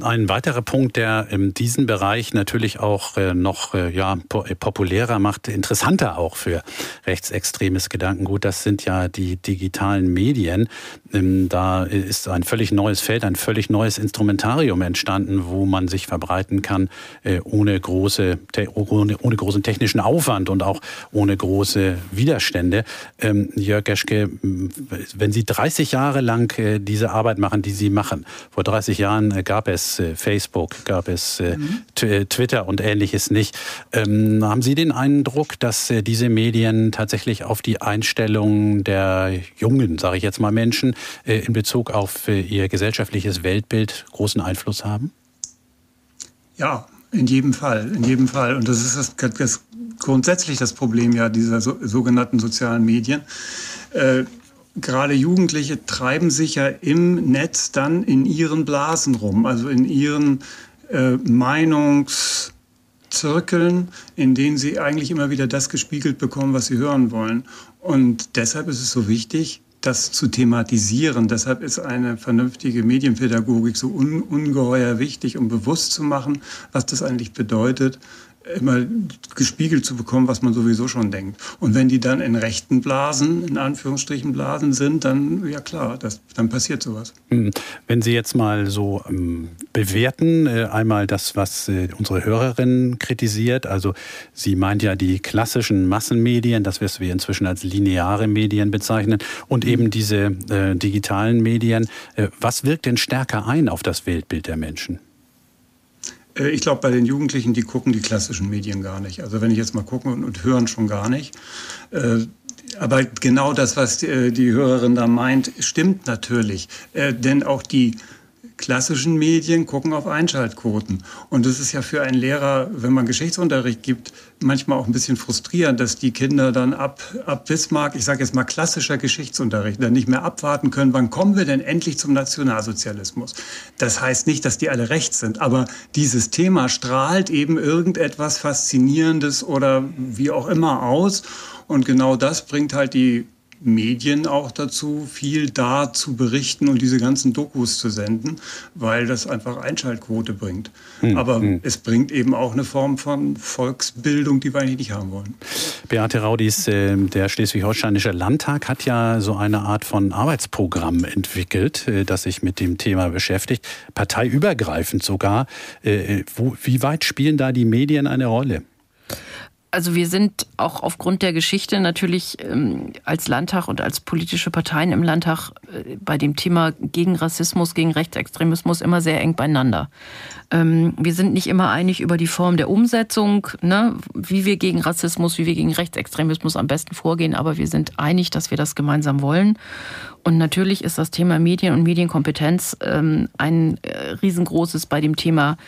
Ein weiterer Punkt, der diesen Bereich natürlich auch noch ja, populärer macht, interessanter auch für rechtsextremes Gedankengut, das sind ja die digitalen Medien. Da ist ein völlig neues Feld, ein völlig neues Instrumentarium entstanden, wo man sich verbreiten kann, ohne große, ohne, ohne großen technischen Aufwand und auch ohne große Widerstände. Jörg Geschke, wenn Sie dreißig Jahre lang diese Arbeit machen, die Sie machen, vor dreißig Jahren gab es Facebook, gab es mhm. Twitter und Ähnliches nicht. Ähm, haben Sie den Eindruck, dass diese Medien tatsächlich auf die Einstellung der jungen, sage ich jetzt mal, Menschen in Bezug auf ihr gesellschaftliches Weltbild großen Einfluss haben? Ja, in jedem Fall, in jedem Fall. Und das ist das, das grundsätzlich das Problem ja dieser so, sogenannten sozialen Medien. Äh, Gerade Jugendliche treiben sich ja im Netz dann in ihren Blasen rum, also in ihren äh, Meinungszirkeln, in denen sie eigentlich immer wieder das gespiegelt bekommen, was sie hören wollen. Und deshalb ist es so wichtig, das zu thematisieren. Deshalb ist eine vernünftige Medienpädagogik so un- ungeheuer wichtig, um bewusst zu machen, was das eigentlich bedeutet, immer gespiegelt zu bekommen, was man sowieso schon denkt. Und wenn die dann in rechten Blasen, in Anführungsstrichen Blasen sind, dann, ja klar, das, dann passiert sowas. Wenn Sie jetzt mal so ähm, bewerten, äh, einmal das, was äh, unsere Hörerin kritisiert, also sie meint ja die klassischen Massenmedien, das was wir inzwischen als lineare Medien bezeichnen, und eben diese äh, digitalen Medien. Äh, was wirkt denn stärker ein auf das Weltbild der Menschen? Ich glaube, bei den Jugendlichen, die gucken die klassischen Medien gar nicht. Also wenn ich jetzt mal gucke und, und hören schon gar nicht. Äh, aber genau das, was die, die Hörerin da meint, stimmt natürlich. Äh, denn auch die klassischen Medien gucken auf Einschaltquoten. Und das ist ja für einen Lehrer, wenn man Geschichtsunterricht gibt, manchmal auch ein bisschen frustrierend, dass die Kinder dann ab, ab Bismarck, ich sage jetzt mal klassischer Geschichtsunterricht, dann nicht mehr abwarten können, wann kommen wir denn endlich zum Nationalsozialismus. Das heißt nicht, dass die alle rechts sind, aber dieses Thema strahlt eben irgendetwas Faszinierendes oder wie auch immer aus. Und genau das bringt halt die Medien auch dazu, viel da zu berichten und diese ganzen Dokus zu senden, weil das einfach Einschaltquote bringt. Hm, Aber hm. es bringt eben auch eine Form von Volksbildung, die wir eigentlich nicht haben wollen. Beate Raudies, äh, der Schleswig-Holsteinische Landtag hat ja so eine Art von Arbeitsprogramm entwickelt, äh, das sich mit dem Thema beschäftigt, parteiübergreifend sogar. Äh, wo, wie weit spielen da die Medien eine Rolle? Also wir sind auch aufgrund der Geschichte natürlich ähm, als Landtag und als politische Parteien im Landtag äh, bei dem Thema gegen Rassismus, gegen Rechtsextremismus immer sehr eng beieinander. Ähm, wir sind nicht immer einig über die Form der Umsetzung, ne, wie wir gegen Rassismus, wie wir gegen Rechtsextremismus am besten vorgehen, aber wir sind einig, dass wir das gemeinsam wollen. Und natürlich ist das Thema Medien und Medienkompetenz ähm, ein äh, riesengroßes bei dem Thema.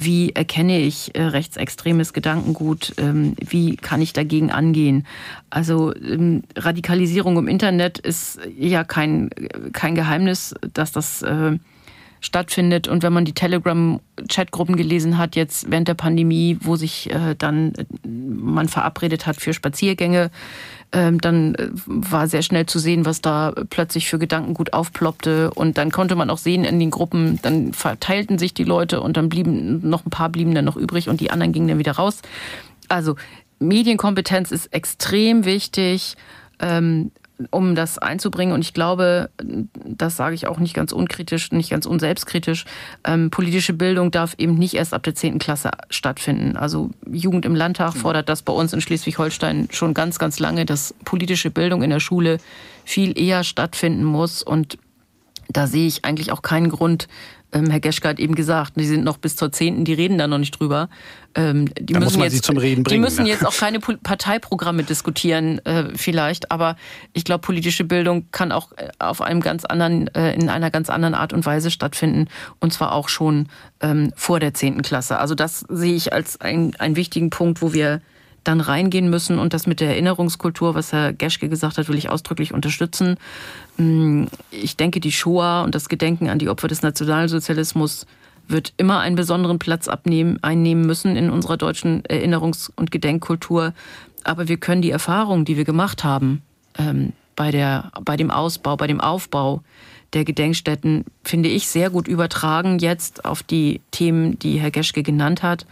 Wie erkenne ich rechtsextremes Gedankengut? Wie kann ich dagegen angehen? Also Radikalisierung im Internet ist ja kein, kein Geheimnis, dass das stattfindet. Und wenn man die Telegram-Chatgruppen gelesen hat, jetzt während der Pandemie, wo sich dann man verabredet hat für Spaziergänge, dann war sehr schnell zu sehen, was da plötzlich für Gedankengut aufploppte. Und dann konnte man auch sehen in den Gruppen, dann verteilten sich die Leute und dann blieben noch ein paar blieben dann noch übrig und die anderen gingen dann wieder raus. Also Medienkompetenz ist extrem wichtig, um das einzubringen. Und ich glaube, das sage ich auch nicht ganz unkritisch, nicht ganz unselbstkritisch, politische Bildung darf eben nicht erst ab der zehnten Klasse stattfinden. Also Jugend im Landtag fordert das bei uns in Schleswig-Holstein schon ganz, ganz lange, dass politische Bildung in der Schule viel eher stattfinden muss. Und da sehe ich eigentlich auch keinen Grund. Herr Geschke hat eben gesagt, die sind noch bis zur zehnten, die reden da noch nicht drüber. Ähm, die da müssen muss man jetzt, sie zum Reden bringen. Die müssen ne? jetzt auch keine Parteiprogramme diskutieren äh, vielleicht, aber ich glaube, politische Bildung kann auch auf einem ganz anderen, äh, in einer ganz anderen Art und Weise stattfinden und zwar auch schon ähm, vor der zehnten Klasse. Also das sehe ich als ein, einen wichtigen Punkt, wo wir dann reingehen müssen und das mit der Erinnerungskultur, was Herr Geschke gesagt hat, will ich ausdrücklich unterstützen. Ich denke, die Shoah und das Gedenken an die Opfer des Nationalsozialismus wird immer einen besonderen Platz abnehmen, einnehmen müssen in unserer deutschen Erinnerungs- und Gedenkkultur. Aber wir können die Erfahrungen, die wir gemacht haben ähm, bei der, bei dem Ausbau, bei dem Aufbau der Gedenkstätten, finde ich, sehr gut übertragen jetzt auf die Themen, die Herr Geschke genannt hat.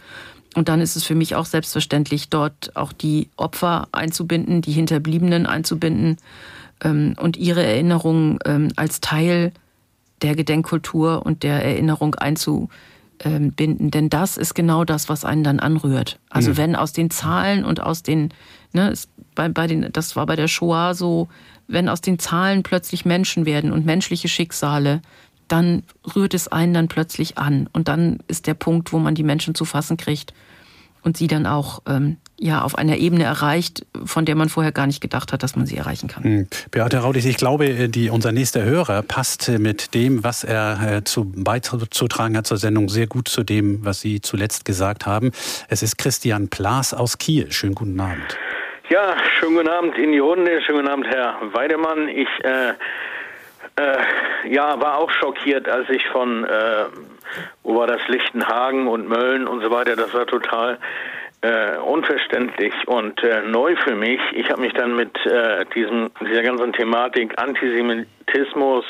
Und dann ist es für mich auch selbstverständlich, dort auch die Opfer einzubinden, die Hinterbliebenen einzubinden ähm, und ihre Erinnerungen ähm, als Teil der Gedenkkultur und der Erinnerung einzubinden. Denn das ist genau das, was einen dann anrührt. Also mhm. wenn aus den Zahlen und aus den, ne, es, bei, bei den, das war bei der Shoah so, wenn aus den Zahlen plötzlich Menschen werden und menschliche Schicksale, dann rührt es einen dann plötzlich an. Und dann ist der Punkt, wo man die Menschen zu fassen kriegt und sie dann auch ähm, ja, auf einer Ebene erreicht, von der man vorher gar nicht gedacht hat, dass man sie erreichen kann. Beate Raudies, ich glaube, die, unser nächster Hörer passt mit dem, was er zu, beizutragen hat zur Sendung, sehr gut zu dem, was Sie zuletzt gesagt haben. Es ist Christian Plaas aus Kiel. Schönen guten Abend. Ja, schönen guten Abend in die Runde. Schönen guten Abend, Herr Weidemann. Ich... Äh Äh, ja, war auch schockiert, als ich von, äh, wo war das, Lichtenhagen und Mölln und so weiter, das war total äh, unverständlich und äh, neu für mich. Ich habe mich dann mit äh, diesem, dieser ganzen Thematik Antisemitismus,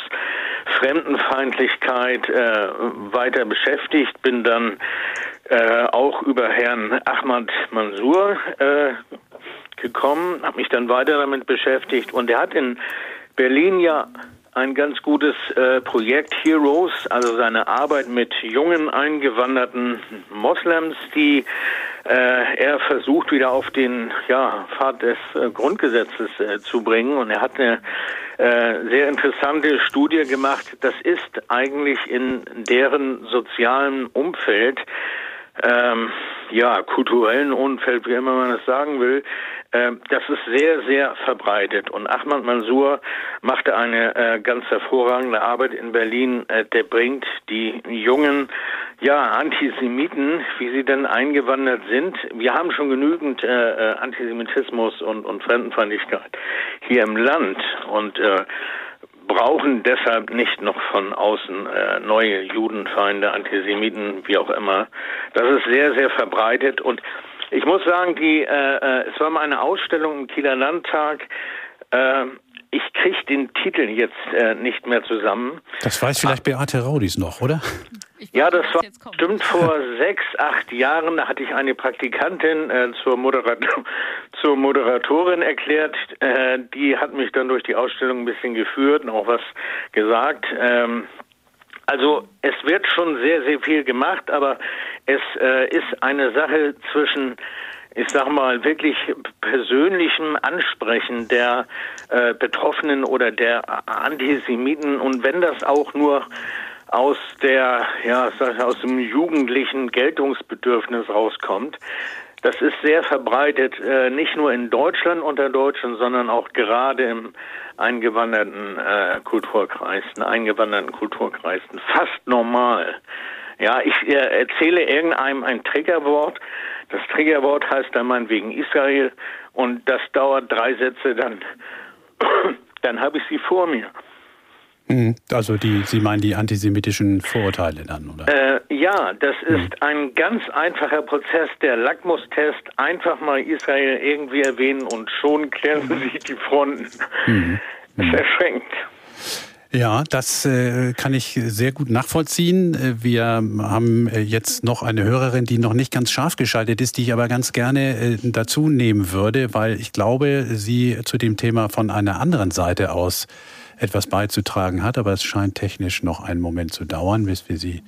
Fremdenfeindlichkeit äh, weiter beschäftigt, bin dann äh, auch über Herrn Ahmad Mansour äh, gekommen, habe mich dann weiter damit beschäftigt und er hat in Berlin ja ein ganz gutes äh, Projekt Heroes, also seine Arbeit mit jungen eingewanderten Moslems, die äh, er versucht wieder auf den ja, Pfad des äh, Grundgesetzes äh, zu bringen. Und er hat eine äh, sehr interessante Studie gemacht. Das ist eigentlich in deren sozialen Umfeld, ähm, ja kulturellen Umfeld, wie immer man das sagen will, das ist sehr, sehr verbreitet. Und Ahmad Mansour machte eine äh, ganz hervorragende Arbeit in Berlin. Äh, der bringt die jungen ja, Antisemiten, wie sie denn eingewandert sind. Wir haben schon genügend äh, Antisemitismus und, und Fremdenfeindlichkeit hier im Land und äh, brauchen deshalb nicht noch von außen äh, neue Judenfeinde, Antisemiten, wie auch immer. Das ist sehr, sehr verbreitet. Und ich muss sagen, die, äh, es war mal eine Ausstellung im Kieler Landtag. Äh, ich kriege den Titel jetzt äh, nicht mehr zusammen. Das weiß vielleicht ah. Beate Raudies noch, oder? Ich ja, das war bestimmt vor sechs, acht Jahren. Da hatte ich eine Praktikantin äh, zur, Moderator- zur Moderatorin erklärt. Äh, die hat mich dann durch die Ausstellung ein bisschen geführt und auch was gesagt. Ähm, Also es wird schon sehr, sehr viel gemacht, aber es äh, ist eine Sache zwischen, ich sag mal, wirklich persönlichem Ansprechen der äh, Betroffenen oder der Antisemiten. Und wenn das auch nur aus der, ja, aus dem jugendlichen Geltungsbedürfnis rauskommt, das ist sehr verbreitet, äh, nicht nur in Deutschland unter Deutschen, sondern auch gerade im eingewanderten äh, Kulturkreisen, eingewanderten Kulturkreisen, fast normal. Ja, ich äh, erzähle irgendeinem ein Triggerwort. Das Triggerwort heißt dann meinetwegen Israel und das dauert drei Sätze, dann, dann habe ich sie vor mir. Also die, Sie meinen die antisemitischen Vorurteile dann, oder? Äh, ja, das ist ein ganz einfacher Prozess, der Lackmustest. Einfach mal Israel irgendwie erwähnen und schon klären sich die Fronten. Mhm. Es erschränkt. Ja, das äh, kann ich sehr gut nachvollziehen. Wir haben jetzt noch eine Hörerin, die noch nicht ganz scharf geschaltet ist, die ich aber ganz gerne äh, dazu nehmen würde, weil ich glaube, sie zu dem Thema von einer anderen Seite aus etwas beizutragen hat, aber es scheint technisch noch einen Moment zu dauern, bis wir sie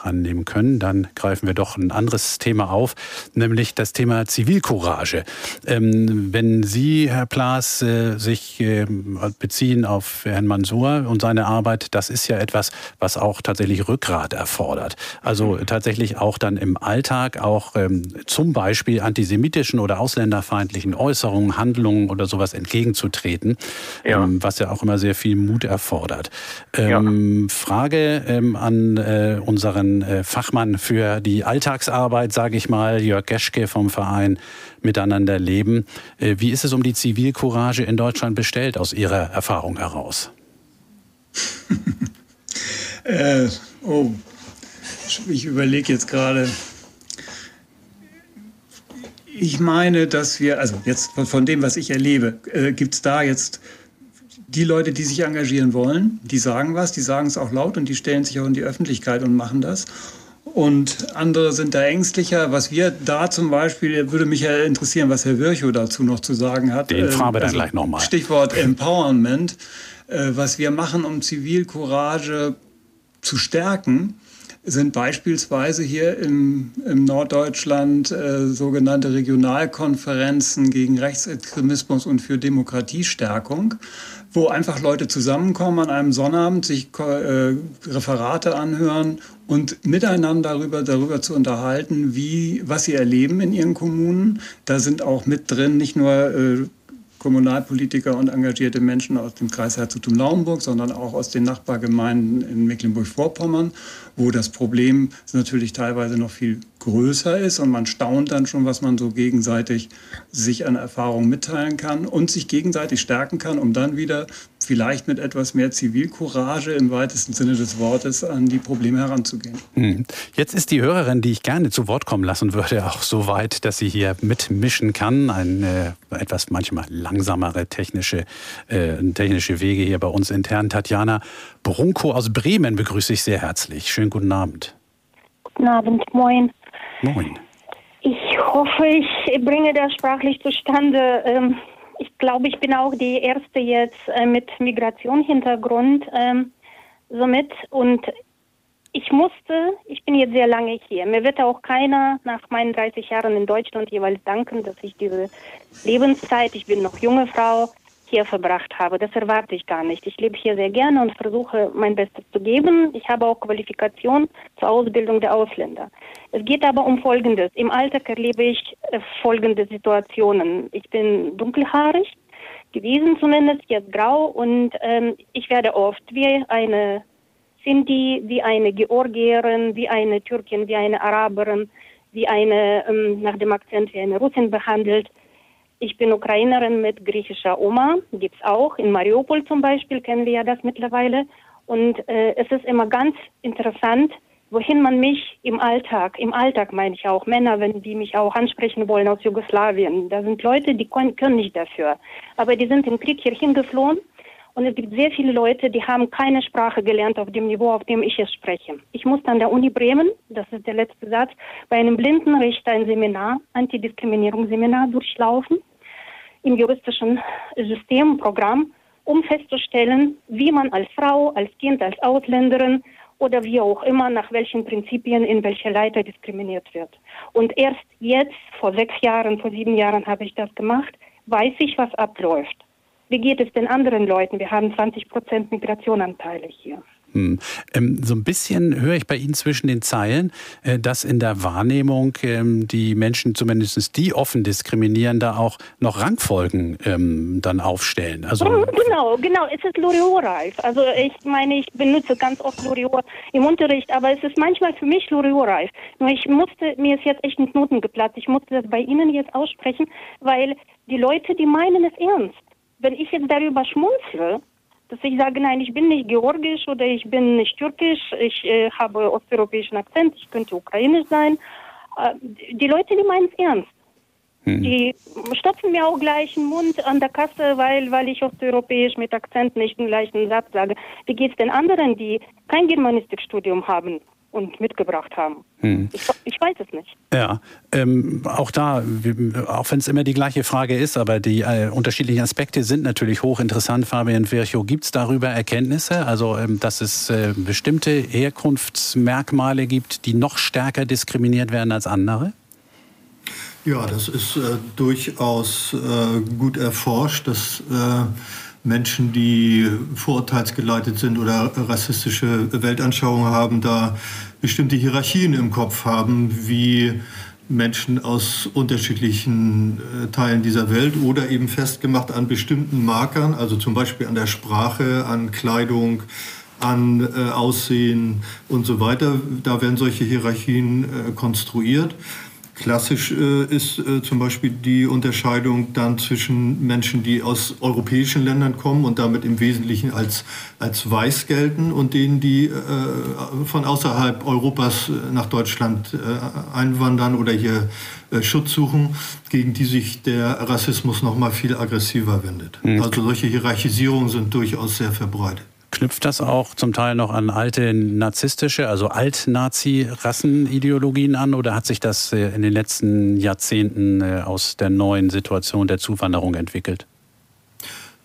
rannehmen können. Dann greifen wir doch ein anderes Thema auf, nämlich das Thema Zivilcourage. Ähm, wenn Sie, Herr Plaas, äh, sich äh, beziehen auf Herrn Mansour und seine Arbeit, das ist ja etwas, was auch tatsächlich Rückgrat erfordert. Also tatsächlich auch dann im Alltag, auch ähm, zum Beispiel antisemitischen oder ausländerfeindlichen Äußerungen, Handlungen oder sowas entgegenzutreten, ja. Ähm, was ja auch immer sehr viel Mut erfordert. Ähm, ja. Frage ähm, an äh, unseren Fachmann für die Alltagsarbeit, sage ich mal, Jörg Geschke vom Verein Miteinander leben. Wie ist es um die Zivilcourage in Deutschland bestellt, aus Ihrer Erfahrung heraus? äh, oh, ich überlege jetzt gerade. Ich meine, dass wir, also jetzt von dem, was ich erlebe, äh, gibt es da jetzt die Leute, die sich engagieren wollen, die sagen was, die sagen es auch laut und die stellen sich auch in die Öffentlichkeit und machen das. Und andere sind da ängstlicher. Was wir da zum Beispiel, würde mich ja interessieren, was Herr Virchow dazu noch zu sagen hat. Den fragen wir dann gleich nochmal. Stichwort Empowerment. Was wir machen, um Zivilcourage zu stärken, sind beispielsweise hier im, im Norddeutschland äh, sogenannte Regionalkonferenzen gegen Rechtsextremismus und für Demokratiestärkung, wo einfach Leute zusammenkommen an einem Sonnabend, sich äh, Referate anhören und miteinander darüber, darüber zu unterhalten, wie, was sie erleben in ihren Kommunen. Da sind auch mit drin nicht nur äh, Kommunalpolitiker und engagierte Menschen aus dem Kreis Herzogtum Lauenburg, sondern auch aus den Nachbargemeinden in Mecklenburg-Vorpommern, wo das Problem natürlich teilweise noch viel größer ist und man staunt dann schon, was man so gegenseitig sich an Erfahrungen mitteilen kann und sich gegenseitig stärken kann, um dann wieder vielleicht mit etwas mehr Zivilcourage im weitesten Sinne des Wortes an die Probleme heranzugehen. Jetzt ist die Hörerin, die ich gerne zu Wort kommen lassen würde, auch so weit, dass sie hier mitmischen kann. Eine etwas manchmal langsamere technische, äh, technische Wege hier bei uns intern. Tatjana Brunko aus Bremen begrüße ich sehr herzlich. Schönen guten Abend. Guten Abend, moin. Moin. Ich hoffe, ich bringe das sprachlich zustande. Ähm, ich glaube, ich bin auch die Erste jetzt äh, mit Migrationshintergrund. Ähm, somit und ich musste, ich bin jetzt sehr lange hier. Mir wird auch keiner nach meinen dreißig Jahren in Deutschland jeweils danken, dass ich diese Lebenszeit, ich bin noch junge Frau, hier verbracht habe. Das erwarte ich gar nicht. Ich lebe hier sehr gerne und versuche, mein Bestes zu geben. Ich habe auch Qualifikation zur Ausbildung der Ausländer. Es geht aber um Folgendes. Im Alltag erlebe ich folgende Situationen. Ich bin dunkelhaarig gewesen zumindest, jetzt grau, und ähm, ich werde oft wie eine Sinti, wie eine Georgierin, wie eine Türkin, wie eine Araberin, wie eine, ähm, nach dem Akzent, wie eine Russin behandelt. Ich bin Ukrainerin mit griechischer Oma, gibt es auch. In Mariupol zum Beispiel kennen wir ja das mittlerweile. Und äh, es ist immer ganz interessant, wohin man mich im Alltag, im Alltag meine ich auch, Männer, wenn die mich auch ansprechen wollen aus Jugoslawien. Da sind Leute, die können, können nicht dafür. Aber die sind im Krieg hierhin geflohen. Und es gibt sehr viele Leute, die haben keine Sprache gelernt auf dem Niveau, auf dem ich es spreche. Ich musste an der Uni Bremen, das ist der letzte Satz, bei einem blinden Richter ein Seminar, Antidiskriminierungsseminar durchlaufen, im juristischen System, Programm, um festzustellen, wie man als Frau, als Kind, als Ausländerin oder wie auch immer, nach welchen Prinzipien, in welcher Leiter diskriminiert wird. Und erst jetzt, vor sechs Jahren, vor sieben Jahren habe ich das gemacht, weiß ich, was abläuft. Wie geht es den anderen Leuten? Wir haben zwanzig Prozent Migrationanteile hier. Hm. Ähm, so ein bisschen höre ich bei Ihnen zwischen den Zeilen, äh, dass in der Wahrnehmung ähm, die Menschen, zumindest die offen diskriminieren, da auch noch Rangfolgen ähm, dann aufstellen. Also mhm, genau, genau. Es ist Loriot-reif. Also ich meine, ich benutze ganz oft Loriot im Unterricht, aber es ist manchmal für mich Loriot-reif. Nur ich musste, mir ist jetzt echt ein Knoten geplatzt. Ich musste das bei Ihnen jetzt aussprechen, weil die Leute, die meinen es ernst. Wenn ich jetzt darüber schmunzle, dass ich sage, nein, ich bin nicht georgisch oder ich bin nicht türkisch, ich äh, habe osteuropäischen Akzent, ich könnte ukrainisch sein. Äh, die Leute, die meinen es ernst. Hm. Die stopfen mir auch gleich den Mund an der Kasse, weil, weil ich osteuropäisch mit Akzent nicht den gleichen Satz sage. Wie geht es den anderen, die kein Germanistikstudium haben und mitgebracht haben? Hm. Ich, ich weiß es nicht. Ja, ähm, auch da, auch wenn es immer die gleiche Frage ist, aber die äh, unterschiedlichen Aspekte sind natürlich hochinteressant. Fabian Virchow, gibt es darüber Erkenntnisse? Also, ähm, dass es äh, bestimmte Herkunftsmerkmale gibt, die noch stärker diskriminiert werden als andere? Ja, das ist äh, durchaus äh, gut erforscht, dass äh, Menschen, die vorurteilsgeleitet sind oder rassistische Weltanschauungen haben, da bestimmte Hierarchien im Kopf haben, wie Menschen aus unterschiedlichen Teilen dieser Welt oder eben festgemacht an bestimmten Markern, also zum Beispiel an der Sprache, an Kleidung, an äh, Aussehen und so weiter. Da werden solche Hierarchien äh, konstruiert. Klassisch äh, ist äh, zum Beispiel die Unterscheidung dann zwischen Menschen, die aus europäischen Ländern kommen und damit im Wesentlichen als, als weiß gelten, und denen, die äh, von außerhalb Europas nach Deutschland äh, einwandern oder hier äh, Schutz suchen, gegen die sich der Rassismus noch mal viel aggressiver wendet. Mhm. Also solche Hierarchisierungen sind durchaus sehr verbreitet. Knüpft das auch zum Teil noch an alte narzisstische, also Alt-Nazi-Rassenideologien an, oder hat sich das in den letzten Jahrzehnten aus der neuen Situation der Zuwanderung entwickelt?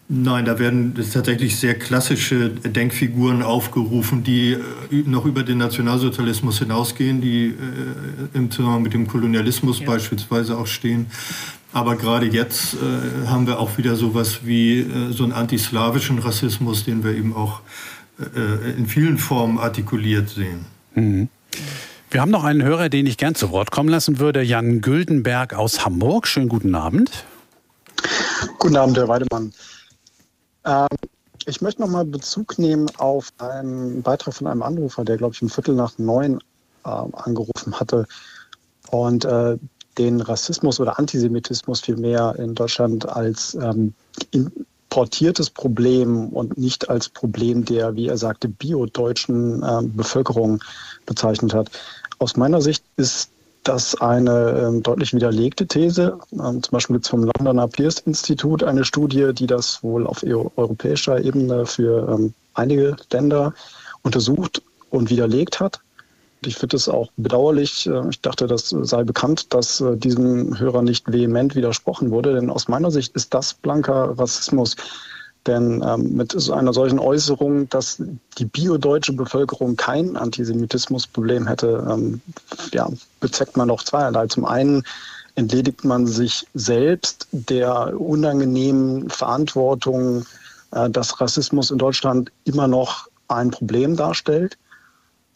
Nein, da werden tatsächlich sehr klassische Denkfiguren aufgerufen, die noch über den Nationalsozialismus hinausgehen, die im Zusammenhang mit dem Kolonialismus ja. beispielsweise auch stehen. Aber gerade jetzt äh, haben wir auch wieder sowas wie äh, so einen antislawischen Rassismus, den wir eben auch äh, in vielen Formen artikuliert sehen. Mhm. Wir haben noch einen Hörer, den ich gern zu Wort kommen lassen würde, Jan Güldenberg aus Hamburg. Schönen guten Abend. Guten Abend, Herr Weidemann. Ähm, ich möchte nochmal Bezug nehmen auf einen Beitrag von einem Anrufer, der, glaube ich, um Viertel nach neun äh, angerufen hatte. Und äh, den Rassismus oder Antisemitismus vielmehr in Deutschland als ähm, importiertes Problem und nicht als Problem der, wie er sagte, biodeutschen äh, Bevölkerung bezeichnet hat. Aus meiner Sicht ist das eine ähm, deutlich widerlegte These. Ähm, zum Beispiel gibt es vom Londoner Pearce-Institut eine Studie, die das wohl auf eu- europäischer Ebene für ähm, einige Länder untersucht und widerlegt hat. Ich finde es auch bedauerlich. Ich dachte, das sei bekannt, dass diesem Hörer nicht vehement widersprochen wurde. Denn aus meiner Sicht ist das blanker Rassismus. Denn ähm, mit so einer solchen Äußerung, dass die biodeutsche Bevölkerung kein Antisemitismusproblem hätte, ähm, ja, bezweckt man doch zweierlei. Zum einen entledigt man sich selbst der unangenehmen Verantwortung, äh, dass Rassismus in Deutschland immer noch ein Problem darstellt.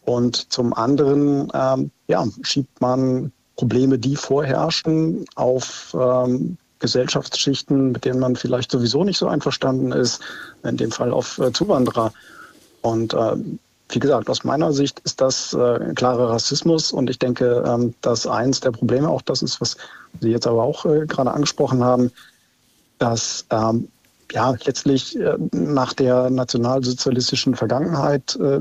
Und zum anderen ähm, ja, schiebt man Probleme, die vorherrschen, auf ähm, Gesellschaftsschichten, mit denen man vielleicht sowieso nicht so einverstanden ist, in dem Fall auf äh, Zuwanderer. Und äh, wie gesagt, aus meiner Sicht ist das äh, klarer Rassismus. Und ich denke, ähm, dass eins der Probleme auch das ist, was Sie jetzt aber auch äh, gerade angesprochen haben, dass ähm, ja letztlich äh, nach der nationalsozialistischen Vergangenheit äh,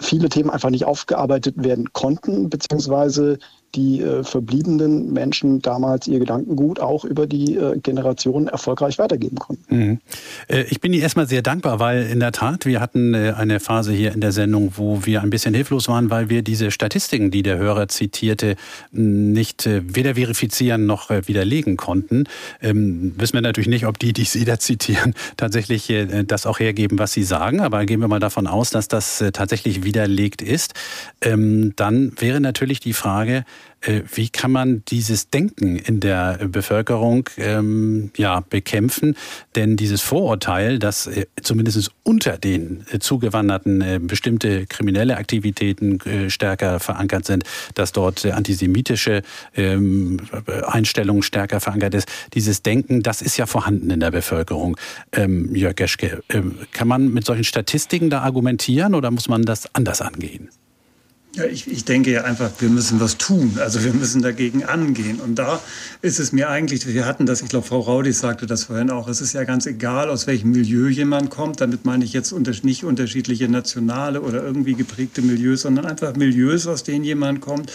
viele Themen einfach nicht aufgearbeitet werden konnten, beziehungsweise die äh, verbliebenen Menschen damals ihr Gedankengut auch über die äh, Generation erfolgreich weitergeben konnten. Mhm. Äh, ich bin Ihnen erstmal sehr dankbar, weil in der Tat, wir hatten äh, eine Phase hier in der Sendung, wo wir ein bisschen hilflos waren, weil wir diese Statistiken, die der Hörer zitierte, nicht äh, weder verifizieren noch äh, widerlegen konnten. Ähm, wissen wir natürlich nicht, ob die, die Sie da zitieren, tatsächlich äh, das auch hergeben, was Sie sagen. Aber gehen wir mal davon aus, dass das äh, tatsächlich widerlegt ist. Ähm, dann wäre natürlich die Frage, wie kann man dieses Denken in der Bevölkerung ähm, ja, bekämpfen? Denn dieses Vorurteil, dass äh, zumindest unter den äh, Zugewanderten äh, bestimmte kriminelle Aktivitäten äh, stärker verankert sind, dass dort äh, antisemitische ähm, Einstellungen stärker verankert ist, dieses Denken, das ist ja vorhanden in der Bevölkerung. Ähm, Jörg Geschke, äh, kann man mit solchen Statistiken da argumentieren oder muss man das anders angehen? Ja, ich, ich denke ja einfach, wir müssen was tun. Also wir müssen dagegen angehen. Und da ist es mir eigentlich, wir hatten das, ich glaube, Frau Raudies sagte das vorhin auch, es ist ja ganz egal, aus welchem Milieu jemand kommt. Damit meine ich jetzt unter, nicht unterschiedliche nationale oder irgendwie geprägte Milieus, sondern einfach Milieus, aus denen jemand kommt,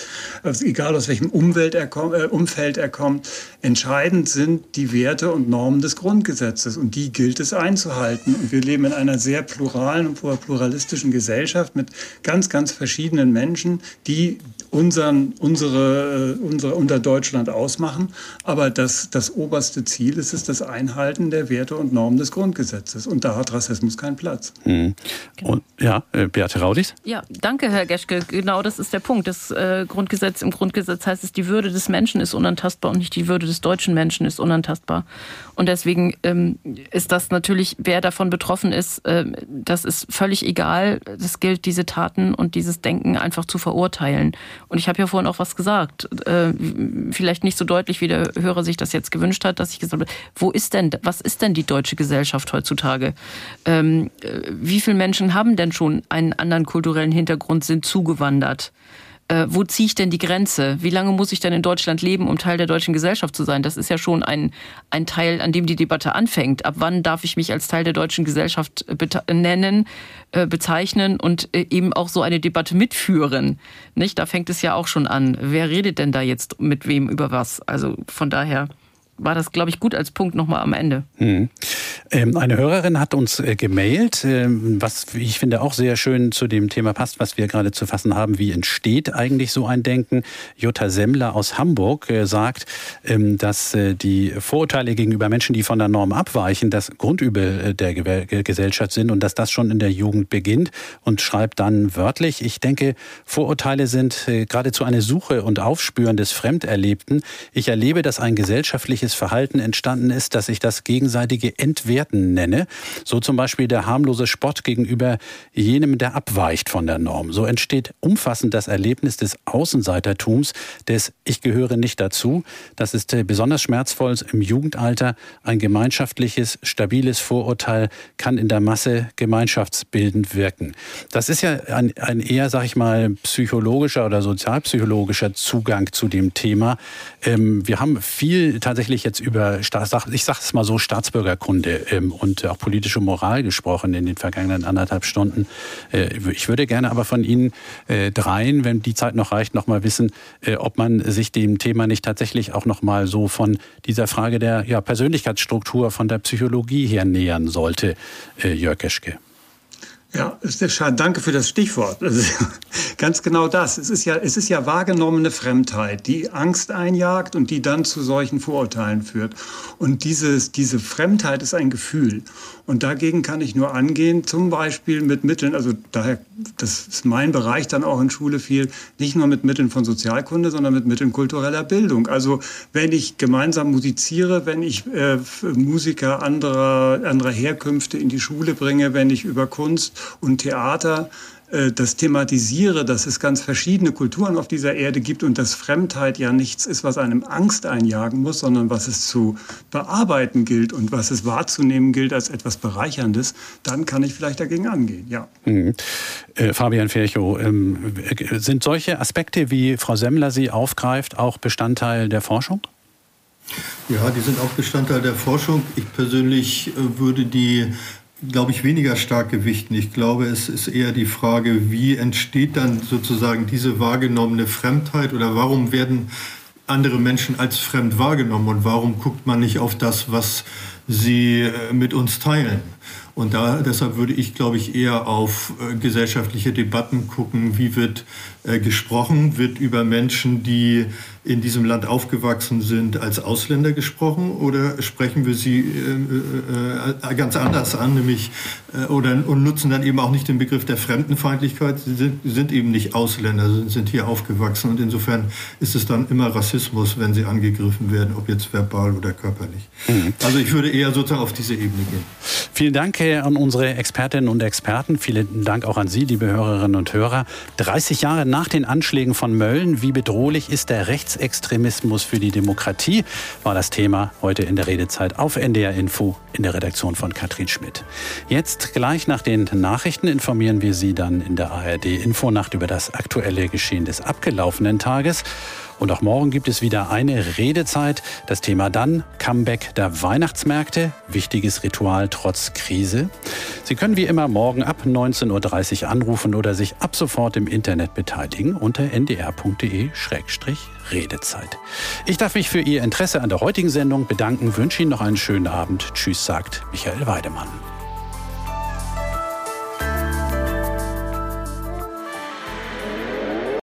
egal aus welchem Umwelt er kommt, äh, Umfeld er kommt. Entscheidend sind die Werte und Normen des Grundgesetzes. Und die gilt es einzuhalten. Und wir leben in einer sehr pluralen und pluralistischen Gesellschaft mit ganz, ganz verschiedenen Menschen. Menschen, die unseren, unsere, unsere, unser Deutschland ausmachen. Aber das, das oberste Ziel ist es, das Einhalten der Werte und Normen des Grundgesetzes. Und da hat Rassismus keinen Platz. Mhm. Und, ja, Beate Raudies? Ja, danke, Herr Geschke. Genau das ist der Punkt. Das äh, Grundgesetz, im Grundgesetz heißt es, die Würde des Menschen ist unantastbar und nicht die Würde des deutschen Menschen ist unantastbar. Und deswegen ähm, ist das natürlich, wer davon betroffen ist, äh, das ist völlig egal. Es gilt, diese Taten und dieses Denken einfach zu verurteilen. Und ich habe ja vorhin auch was gesagt, äh, vielleicht nicht so deutlich, wie der Hörer sich das jetzt gewünscht hat, dass ich gesagt habe, wo ist denn, was ist denn die deutsche Gesellschaft heutzutage? Ähm, wie viele Menschen haben denn schon einen anderen kulturellen Hintergrund, sind zugewandert? Äh, wo ziehe ich denn die Grenze? Wie lange muss ich denn in Deutschland leben, um Teil der deutschen Gesellschaft zu sein? Das ist ja schon ein, ein Teil, an dem die Debatte anfängt. Ab wann darf ich mich als Teil der deutschen Gesellschaft nennen, äh, bezeichnen und äh, eben auch so eine Debatte mitführen? Nicht? Da fängt es ja auch schon an. Wer redet denn da jetzt mit wem über was? Also von daher war das, glaube ich, gut als Punkt nochmal am Ende. Hm. Ähm, eine Hörerin hat uns äh, gemailt, ähm, was ich finde auch sehr schön zu dem Thema passt, was wir gerade zu fassen haben. Wie entsteht eigentlich so ein Denken? Jutta Semmler aus Hamburg äh, sagt, ähm, dass äh, die Vorurteile gegenüber Menschen, die von der Norm abweichen, das Grundübel äh, der Ge- Ge- Gesellschaft sind und dass das schon in der Jugend beginnt und schreibt dann wörtlich, ich denke, Vorurteile sind äh, geradezu eine Suche und Aufspüren des Fremderlebten. Ich erlebe, dass ein gesellschaftliches Verhalten entstanden ist, dass ich das gegenseitige Entwerten nenne. So zum Beispiel der harmlose Spott gegenüber jenem, der abweicht von der Norm. So entsteht umfassend das Erlebnis des Außenseitertums, des Ich gehöre nicht dazu. Das ist besonders schmerzvoll im Jugendalter. Ein gemeinschaftliches, stabiles Vorurteil kann in der Masse gemeinschaftsbildend wirken. Das ist ja ein, ein eher, sag ich mal, psychologischer oder sozialpsychologischer Zugang zu dem Thema. Ähm, wir haben viel tatsächlich jetzt über, ich sage es mal so, Staatsbürgerkunde und auch politische Moral gesprochen in den vergangenen anderthalb Stunden. Ich würde gerne aber von Ihnen dreien, wenn die Zeit noch reicht, noch mal wissen, ob man sich dem Thema nicht tatsächlich auch noch mal so von dieser Frage der ja, Persönlichkeitsstruktur, von der Psychologie her nähern sollte, Jörg Geschke. Ja, danke für das Stichwort. Ganz genau das. Es ist ja, es ist ja wahrgenommene Fremdheit, die Angst einjagt und die dann zu solchen Vorurteilen führt. Und dieses, diese Fremdheit ist ein Gefühl. Und dagegen kann ich nur angehen, zum Beispiel mit Mitteln, also daher, das ist mein Bereich dann auch in Schule viel, nicht nur mit Mitteln von Sozialkunde, sondern mit Mitteln kultureller Bildung. Also wenn ich gemeinsam musiziere, wenn ich äh, Musiker anderer, anderer Herkünfte in die Schule bringe, wenn ich über Kunst und Theater äh, das thematisiere, dass es ganz verschiedene Kulturen auf dieser Erde gibt und dass Fremdheit ja nichts ist, was einem Angst einjagen muss, sondern was es zu bearbeiten gilt und was es wahrzunehmen gilt als etwas Bereicherndes, dann kann ich vielleicht dagegen angehen, ja. Mhm. Äh, Fabian Virchow, ähm, sind solche Aspekte, wie Frau Semmler sie aufgreift, auch Bestandteil der Forschung? Ja, die sind auch Bestandteil der Forschung. Ich persönlich äh, würde die glaube ich, weniger stark gewichten. Ich glaube, es ist eher die Frage, wie entsteht dann sozusagen diese wahrgenommene Fremdheit oder warum werden andere Menschen als fremd wahrgenommen und warum guckt man nicht auf das, was sie mit uns teilen? Und da, deshalb würde ich, glaube ich, eher auf äh, gesellschaftliche Debatten gucken, wie wird äh, gesprochen, wird über Menschen, die in diesem Land aufgewachsen sind, als Ausländer gesprochen oder sprechen wir sie äh, äh, ganz anders an, nämlich äh, oder, und nutzen dann eben auch nicht den Begriff der Fremdenfeindlichkeit, sie sind, sind eben nicht Ausländer, sind, sind hier aufgewachsen und insofern ist es dann immer Rassismus, wenn sie angegriffen werden, ob jetzt verbal oder körperlich. Mhm. Also ich würde eher sozusagen auf diese Ebene gehen. Vielen Dank an unsere Expertinnen und Experten. Vielen Dank auch an Sie, liebe Hörerinnen und Hörer. dreißig Jahre nach den Anschlägen von Mölln, wie bedrohlich ist der Rechtsextremismus für die Demokratie, war das Thema heute in der Redezeit auf N D R Info in der Redaktion von Katrin Schmidt. Jetzt gleich nach den Nachrichten informieren wir Sie dann in der A R D Infonacht über das aktuelle Geschehen des abgelaufenen Tages. Und auch morgen gibt es wieder eine Redezeit. Das Thema dann Comeback der Weihnachtsmärkte. Wichtiges Ritual trotz Krise. Sie können wie immer morgen ab neunzehn Uhr dreißig anrufen oder sich ab sofort im Internet beteiligen unter n d r punkt d e schrägstrich redezeit. Ich darf mich für Ihr Interesse an der heutigen Sendung bedanken. Wünsche Ihnen noch einen schönen Abend. Tschüss, sagt Michael Weidemann.